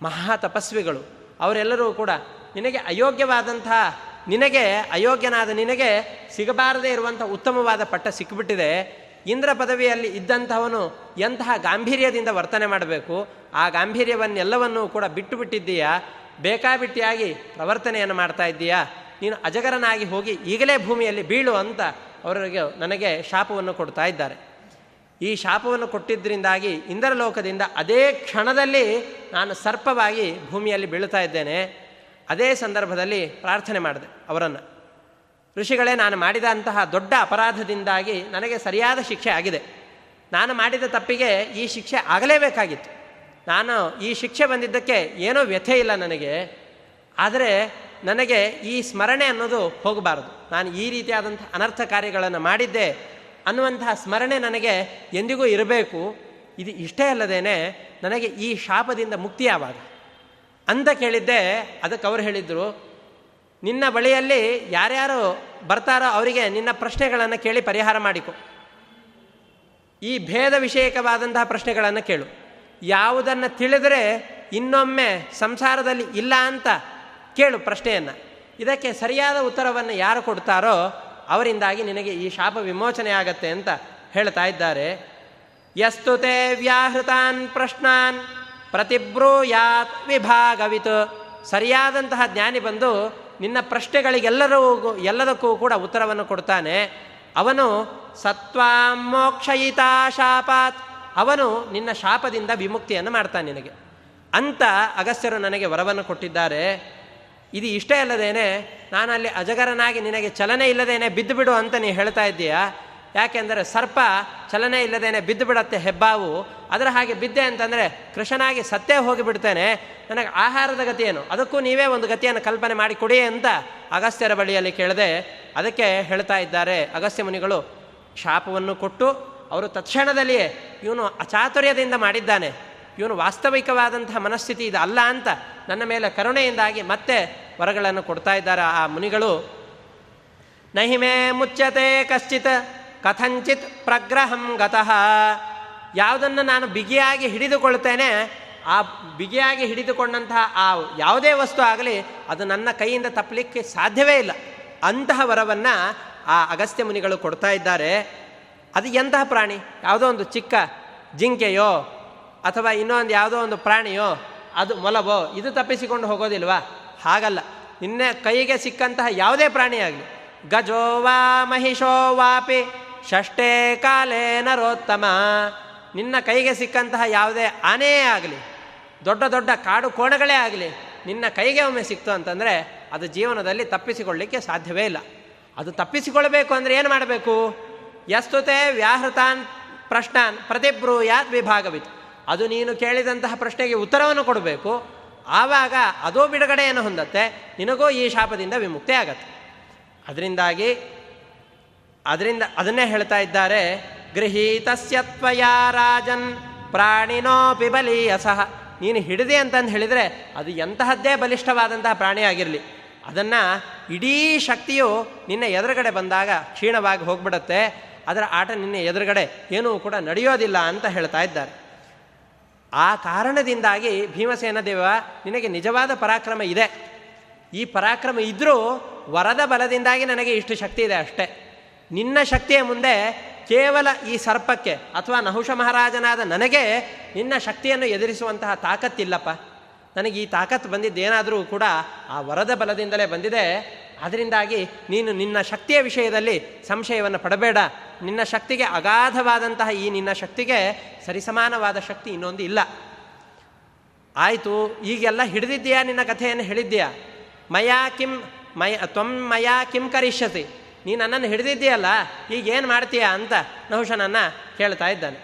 ಮಹಾ ತಪಸ್ವಿಗಳು ಅವರೆಲ್ಲರೂ ಕೂಡ ನಿನಗೆ ಅಯೋಗ್ಯವಾದಂತಹ ನಿನಗೆ ಅಯೋಗ್ಯನಾದ ನಿನಗೆ ಸಿಗಬಾರದೇ ಇರುವಂಥ ಉತ್ತಮವಾದ ಪಟ್ಟ ಸಿಕ್ಕಿಬಿಟ್ಟಿದೆ. ಇಂದ್ರ ಪದವಿಯಲ್ಲಿ ಇದ್ದಂಥವನು ಎಂತಹ ಗಾಂಭೀರ್ಯದಿಂದ ವರ್ತನೆ ಮಾಡಬೇಕು, ಆ ಗಾಂಭೀರ್ಯವನ್ನೆಲ್ಲವನ್ನೂ ಕೂಡ ಬಿಟ್ಟು ಬಿಟ್ಟಿದ್ದೀಯಾ, ಬೇಕಾಬಿಟ್ಟಿಯಾಗಿ ಪ್ರವರ್ತನೆಯನ್ನು ಮಾಡ್ತಾ ಇದ್ದೀಯಾ, ನೀನು ಅಜಗರನಾಗಿ ಹೋಗಿ ಈಗಲೇ ಭೂಮಿಯಲ್ಲಿ ಬೀಳು ಅಂತ ಅವರಿಗೆ ನನಗೆ ಶಾಪವನ್ನು ಕೊಡ್ತಾ ಇದ್ದಾರೆ. ಈ ಶಾಪವನ್ನು ಕೊಟ್ಟಿದ್ದರಿಂದಾಗಿ ಇಂದ್ರಲೋಕದಿಂದ ಅದೇ ಕ್ಷಣದಲ್ಲಿ ನಾನು ಸರ್ಪವಾಗಿ ಭೂಮಿಯಲ್ಲಿ ಬೀಳ್ತಾ ಇದ್ದೇನೆ. ಅದೇ ಸಂದರ್ಭದಲ್ಲಿ ಪ್ರಾರ್ಥನೆ ಮಾಡಿದೆ ಅವರನ್ನು, ಋಷಿಗಳೇ, ನಾನು ಮಾಡಿದ ಅಂತಹ ದೊಡ್ಡ ಅಪರಾಧದಿಂದಾಗಿ ನನಗೆ ಸರಿಯಾದ ಶಿಕ್ಷೆ ಆಗಿದೆ, ನಾನು ಮಾಡಿದ ತಪ್ಪಿಗೆ ಈ ಶಿಕ್ಷೆ ಆಗಲೇಬೇಕಾಗಿತ್ತು, ನಾನು ಈ ಶಿಕ್ಷೆ ಬಂದಿದ್ದಕ್ಕೆ ಏನೋ ವ್ಯಥೆ ಇಲ್ಲ ನನಗೆ, ಆದರೆ ನನಗೆ ಈ ಸ್ಮರಣೆ ಅನ್ನೋದು ಹೋಗಬಾರದು, ನಾನು ಈ ರೀತಿಯಾದಂಥ ಅನರ್ಥ ಕಾರ್ಯಗಳನ್ನು ಮಾಡಿದ್ದೆ ಅನ್ನುವಂತಹ ಸ್ಮರಣೆ ನನಗೆ ಎಂದಿಗೂ ಇರಬೇಕು. ಇದು ಇಷ್ಟೇ ಅಲ್ಲದೇನೆ ನನಗೆ ಈ ಶಾಪದಿಂದ ಮುಕ್ತಿ ಯಾವಾಗ ಅಂತ ಕೇಳಿದ್ದೆ. ಅದಕ್ಕೆ ಅವರು ಹೇಳಿದರು, ನಿನ್ನ ಬಳಿಯಲ್ಲಿ ಯಾರ್ಯಾರು ಬರ್ತಾರೋ ಅವರಿಗೆ ನಿನ್ನ ಪ್ರಶ್ನೆಗಳನ್ನು ಕೇಳಿ ಪರಿಹಾರ ಮಾಡಿಕೊ, ಈ ಭೇದ ವಿಷಯಕವಾದಂತಹ ಪ್ರಶ್ನೆಗಳನ್ನು ಕೇಳು, ಯಾವುದನ್ನು ತಿಳಿದರೆ ಇನ್ನೊಮ್ಮೆ ಸಂಸಾರದಲ್ಲಿ ಇಲ್ಲ ಅಂತ ಕೇಳು ಪ್ರಶ್ನೆಯನ್ನು, ಇದಕ್ಕೆ ಸರಿಯಾದ ಉತ್ತರವನ್ನು ಯಾರು ಕೊಡ್ತಾರೋ ಅವರಿಂದಾಗಿ ನಿನಗೆ ಈ ಶಾಪ ವಿಮೋಚನೆ ಆಗತ್ತೆ ಅಂತ ಹೇಳ್ತಾ ಇದ್ದಾರೆ. ಯಸ್ತು ತೇ ವ್ಯಾಹೃತಾನ್ ಪ್ರಶ್ನಾನ್ ಪ್ರತಿಬ್ರೂಯಾತ್ ವಿಭಾಗವಿತು. ಸರಿಯಾದಂತಹ ಜ್ಞಾನಿ ಬಂದು ನಿನ್ನ ಪ್ರಶ್ನೆಗಳಿಗೆಲ್ಲರೂ ಎಲ್ಲದಕ್ಕೂ ಕೂಡ ಉತ್ತರವನ್ನು ಕೊಡ್ತಾನೆ. ಅವನು ಸತ್ವಾಂ ಮೋಕ್ಷಯಿತಾ ಶಾಪಾತ್, ಅವನು ನಿನ್ನ ಶಾಪದಿಂದ ವಿಮುಕ್ತಿಯನ್ನು ಮಾಡ್ತಾನೆ ನಿನಗೆ ಅಂತ ಅಗಸ್ತ್ಯರು ನನಗೆ ವರವನ್ನು ಕೊಟ್ಟಿದ್ದಾರೆ. ಇದು ಇಷ್ಟೇ ಅಲ್ಲದೇನೆ, ನಾನು ಅಲ್ಲಿ ಅಜಗರನಾಗಿ ನಿನಗೆ ಚಲನೆ ಇಲ್ಲದೇನೆ ಬಿದ್ದು ಬಿಡು ಅಂತ ನೀ ಹೇಳ್ತಾ ಇದ್ದೀಯಾ, ಯಾಕೆಂದರೆ ಸರ್ಪ ಚಲನೆ ಇಲ್ಲದೇನೆ ಬಿದ್ದು ಬಿಡತ್ತೆ ಹೆಬ್ಬಾವು, ಅದರ ಹಾಗೆ ಬಿದ್ದೆ ಅಂತಂದರೆ ಕೃಷ್ಣನಾಗಿ ಸತ್ತೇ ಹೋಗಿಬಿಡ್ತೇನೆ, ನನಗೆ ಆಹಾರದ ಗತಿಯೇನು, ಅದಕ್ಕೂ ನೀವೇ ಒಂದು ಗತಿಯನ್ನು ಕಲ್ಪನೆ ಮಾಡಿ ಕೊಡಿ ಅಂತ ಅಗಸ್ತ್ಯರ ಬಳಿಯಲ್ಲಿ ಕೇಳಿದೆ. ಅದಕ್ಕೆ ಹೇಳ್ತಾ ಇದ್ದಾರೆ ಅಗಸ್ತ್ಯ ಮುನಿಗಳು, ಶಾಪವನ್ನು ಕೊಟ್ಟು ಅವರು ತತ್ಕ್ಷಣದಲ್ಲಿಯೇ ಇವನು ಅಚಾತುರ್ಯದಿಂದ ಮಾಡಿದ್ದಾನೆ, ಇವನು ವಾಸ್ತವಿಕವಾದಂತಹ ಮನಸ್ಥಿತಿ ಇದು ಅಲ್ಲ ಅಂತ ನನ್ನ ಮೇಲೆ ಕರುಣೆಯಿಂದಾಗಿ ಮತ್ತೆ ವರಗಳನ್ನು ಕೊಡ್ತಾ ಇದ್ದಾರೆ ಆ ಮುನಿಗಳು. ನಹಿ ಮೇ ಮುಚ್ಚತೆ ಕಶ್ಚಿತ್ ಕಥಂಚಿತ್ ಪ್ರಗ್ರಹಂ ಗತಃ. ಯಾವುದನ್ನು ನಾನು ಬಿಗಿಯಾಗಿ ಹಿಡಿದುಕೊಳ್ತೇನೆ, ಆ ಬಿಗಿಯಾಗಿ ಹಿಡಿದುಕೊಂಡಂತಹ ಆ ಯಾವುದೇ ವಸ್ತು ಆಗಲಿ ಅದು ನನ್ನ ಕೈಯಿಂದ ತಪ್ಪಲಿಕ್ಕೆ ಸಾಧ್ಯವೇ ಇಲ್ಲ. ಅಂತಹ ವರವನ್ನು ಆ ಅಗಸ್ತ್ಯ ಮುನಿಗಳು ಕೊಡ್ತಾ ಇದ್ದಾರೆ. ಅದು ಎಂತಹ ಪ್ರಾಣಿ? ಯಾವುದೋ ಒಂದು ಚಿಕ್ಕ ಜಿಂಕೆಯೋ ಅಥವಾ ಇನ್ನೊಂದು ಯಾವುದೋ ಒಂದು ಪ್ರಾಣಿಯೋ, ಅದು ಮೊಲವೋ, ಇದು ತಪ್ಪಿಸಿಕೊಂಡು ಹೋಗೋದಿಲ್ವಾ? ಹಾಗಲ್ಲ. ನಿನ್ನೆ ಕೈಗೆ ಸಿಕ್ಕಂತಹ ಯಾವುದೇ ಪ್ರಾಣಿಯಾಗಲಿ, ಗಜೋ ವಾ ಮಹಿಷೋ ವಾಪಿ ಷಷ್ಟೇ ಕಾಲೇ ನರೋತ್ತಮ, ನಿನ್ನ ಕೈಗೆ ಸಿಕ್ಕಂತಹ ಯಾವುದೇ ಆನೆಯೇ ಆಗಲಿ, ದೊಡ್ಡ ದೊಡ್ಡ ಕಾಡು ಕೋಣಗಳೇ ಆಗಲಿ, ನಿನ್ನ ಕೈಗೆ ಒಮ್ಮೆ ಸಿಕ್ತು ಅಂತಂದರೆ ಅದು ಜೀವನದಲ್ಲಿ ತಪ್ಪಿಸಿಕೊಳ್ಳಲಿಕ್ಕೆ ಸಾಧ್ಯವೇ ಇಲ್ಲ. ಅದು ತಪ್ಪಿಸಿಕೊಳ್ಬೇಕು ಅಂದರೆ ಏನು ಮಾಡಬೇಕು? ಯಸ್ತುತೆ ವ್ಯಾಹೃತಾನ್ ಪ್ರಶ್ನಾನ್ ಪ್ರತಿಬ್ರೂಯಾತ್ ವಿಭಾಗವಿತ್ತು. ಅದು ನೀನು ಕೇಳಿದಂತಹ ಪ್ರಶ್ನೆಗೆ ಉತ್ತರವನ್ನು ಕೊಡಬೇಕು. ಆವಾಗ ಅದೋ ಬಿಡುಗಡೆಯನ್ನು ಹೊಂದತ್ತೆ, ನಿನಗೂ ಈ ಶಾಪದಿಂದ ವಿಮುಕ್ತಿ ಆಗತ್ತೆ. ಅದರಿಂದಾಗಿ ಅದರಿಂದ ಅದನ್ನೇ ಹೇಳ್ತಾ ಇದ್ದಾರೆ. ಗೃಹೀತಸ್ಯತ್ವಯ ರಾಜನ್ ಪ್ರಾಣಿನೋಪಿ ಬಲೀಯಸಃ. ನೀನು ಹಿಡಿದೆ ಅಂತಂದು ಹೇಳಿದರೆ ಅದು ಎಂತಹದ್ದೇ ಬಲಿಷ್ಠವಾದಂತಹ ಪ್ರಾಣಿಯಾಗಿರಲಿ, ಅದನ್ನು ಇಡೀ ಶಕ್ತಿಯು ನಿನ್ನ ಎದುರುಗಡೆ ಬಂದಾಗ ಕ್ಷೀಣವಾಗಿ ಹೋಗ್ಬಿಡುತ್ತೆ. ಅದರ ಆಟ ನಿನ್ನ ಎದುರುಗಡೆ ಏನೂ ಕೂಡ ನಡೆಯೋದಿಲ್ಲ ಅಂತ ಹೇಳ್ತಾ ಇದ್ದಾರೆ. ಆ ಕಾರಣದಿಂದಾಗಿ ಭೀಮಸೇನ ದೇವ, ನಿನಗೆ ನಿಜವಾದ ಪರಾಕ್ರಮ ಇದೆ. ಈ ಪರಾಕ್ರಮ ಇದ್ದರೂ ವರದ ಬಲದಿಂದಾಗಿ ನನಗೆ ಇಷ್ಟು ಶಕ್ತಿ ಇದೆ ಅಷ್ಟೇ. ನಿನ್ನ ಶಕ್ತಿಯ ಮುಂದೆ ಕೇವಲ ಈ ಸರ್ಪಕ್ಕೆ ಅಥವಾ ನಹುಷ ಮಹಾರಾಜನಾದ ನನಗೆ ನಿನ್ನ ಶಕ್ತಿಯನ್ನು ಎದುರಿಸುವಂತಹ ತಾಕತ್ತಿಲ್ಲಪ್ಪ. ನನಗೆ ಈ ತಾಕತ್ತು ಬಂದಿದ್ದೇನಾದರೂ ಕೂಡ ಆ ವರದ ಬಲದಿಂದಲೇ ಬಂದಿದೆ. ಅದರಿಂದಾಗಿ ನೀನು ನಿನ್ನ ಶಕ್ತಿಯ ವಿಷಯದಲ್ಲಿ ಸಂಶಯವನ್ನು ಪಡಬೇಡ. ನಿನ್ನ ಶಕ್ತಿಗೆ ಅಗಾಧವಾದಂತಹ ಈ ನಿನ್ನ ಶಕ್ತಿಗೆ ಸರಿಸಮಾನವಾದ ಶಕ್ತಿ ಇನ್ನೊಂದು ಇಲ್ಲ. ಆಯಿತು, ಈಗೆಲ್ಲ ಹಿಡಿದಿದ್ದೀಯಾ, ನಿನ್ನ ಕಥೆಯನ್ನು ಹೇಳಿದ್ದೀಯಾ. ಮಯಾ ಕಿಂ ಮಯ ತ್ವಂ ಮಯಾ ಕಿಂ ಕರಿಷ್ಯತಿ, ನೀನು ನನ್ನನ್ನು ಹಿಡಿದಿದ್ದೀಯಲ್ಲ, ಈಗೇನು ಮಾಡ್ತೀಯಾ ಅಂತ ನಹುಷನನ್ನು ಹೇಳ್ತಾ ಇದ್ದಾನೆ.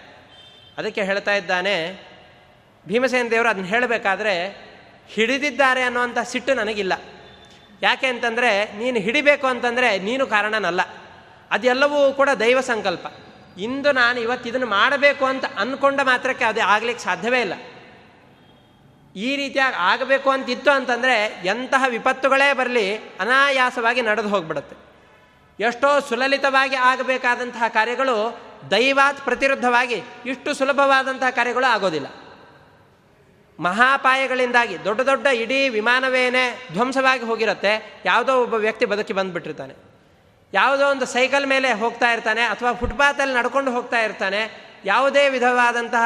ಅದಕ್ಕೆ ಹೇಳ್ತಾ ಇದ್ದಾನೆ ಭೀಮಸೇನ ದೇವರು, ಅದನ್ನ ಹೇಳಬೇಕಾದ್ರೆ ಹಿಡಿದಿದ್ದಾರೆ ಅನ್ನುವಂಥ ಸಿಟ್ಟು ನನಗಿಲ್ಲ. ಯಾಕೆ ಅಂತಂದರೆ ನೀನು ಹಿಡಿಬೇಕು ಅಂತಂದರೆ ನೀನು ಕಾರಣನಲ್ಲ, ಅದೆಲ್ಲವೂ ಕೂಡ ದೈವ ಸಂಕಲ್ಪ. ಇಂದು ನಾನು ಇವತ್ತು ಇದನ್ನು ಮಾಡಬೇಕು ಅಂತ ಅಂದ್ಕೊಂಡ ಮಾತ್ರಕ್ಕೆ ಅದು ಆಗಲಿಕ್ಕೆ ಸಾಧ್ಯವೇ ಇಲ್ಲ. ಈ ರೀತಿಯಾಗಿ ಆಗಬೇಕು ಅಂತಿತ್ತು ಅಂತಂದರೆ ಎಂತಹ ವಿಪತ್ತುಗಳೇ ಬರಲಿ ಅನಾಯಾಸವಾಗಿ ನಡೆದು ಹೋಗ್ಬಿಡುತ್ತೆ. ಎಷ್ಟೋ ಸುಲಲಿತವಾಗಿ ಆಗಬೇಕಾದಂತಹ ಕಾರ್ಯಗಳು ದೈವಾತ್ ಪ್ರತಿರುದ್ಧವಾಗಿ ಇಷ್ಟು ಸುಲಭವಾದಂತಹ ಕಾರ್ಯಗಳು ಆಗೋದಿಲ್ಲ. ಮಹಾಪಾಯಗಳಿಂದಾಗಿ ದೊಡ್ಡ ದೊಡ್ಡ ಇಡೀ ವಿಮಾನವೇನೇ ಧ್ವಂಸವಾಗಿ ಹೋಗಿರುತ್ತೆ. ಯಾವುದೋ ಒಬ್ಬ ವ್ಯಕ್ತಿ ಬದುಕಿ ಬಂದುಬಿಟ್ಟಿರ್ತಾನೆ. ಯಾವುದೋ ಒಂದು ಸೈಕಲ್ ಮೇಲೆ ಹೋಗ್ತಾ ಇರ್ತಾನೆ ಅಥವಾ ಫುಟ್ಪಾತಲ್ಲಿ ನಡ್ಕೊಂಡು ಹೋಗ್ತಾ ಇರ್ತಾನೆ. ಯಾವುದೇ ವಿಧವಾದಂತಹ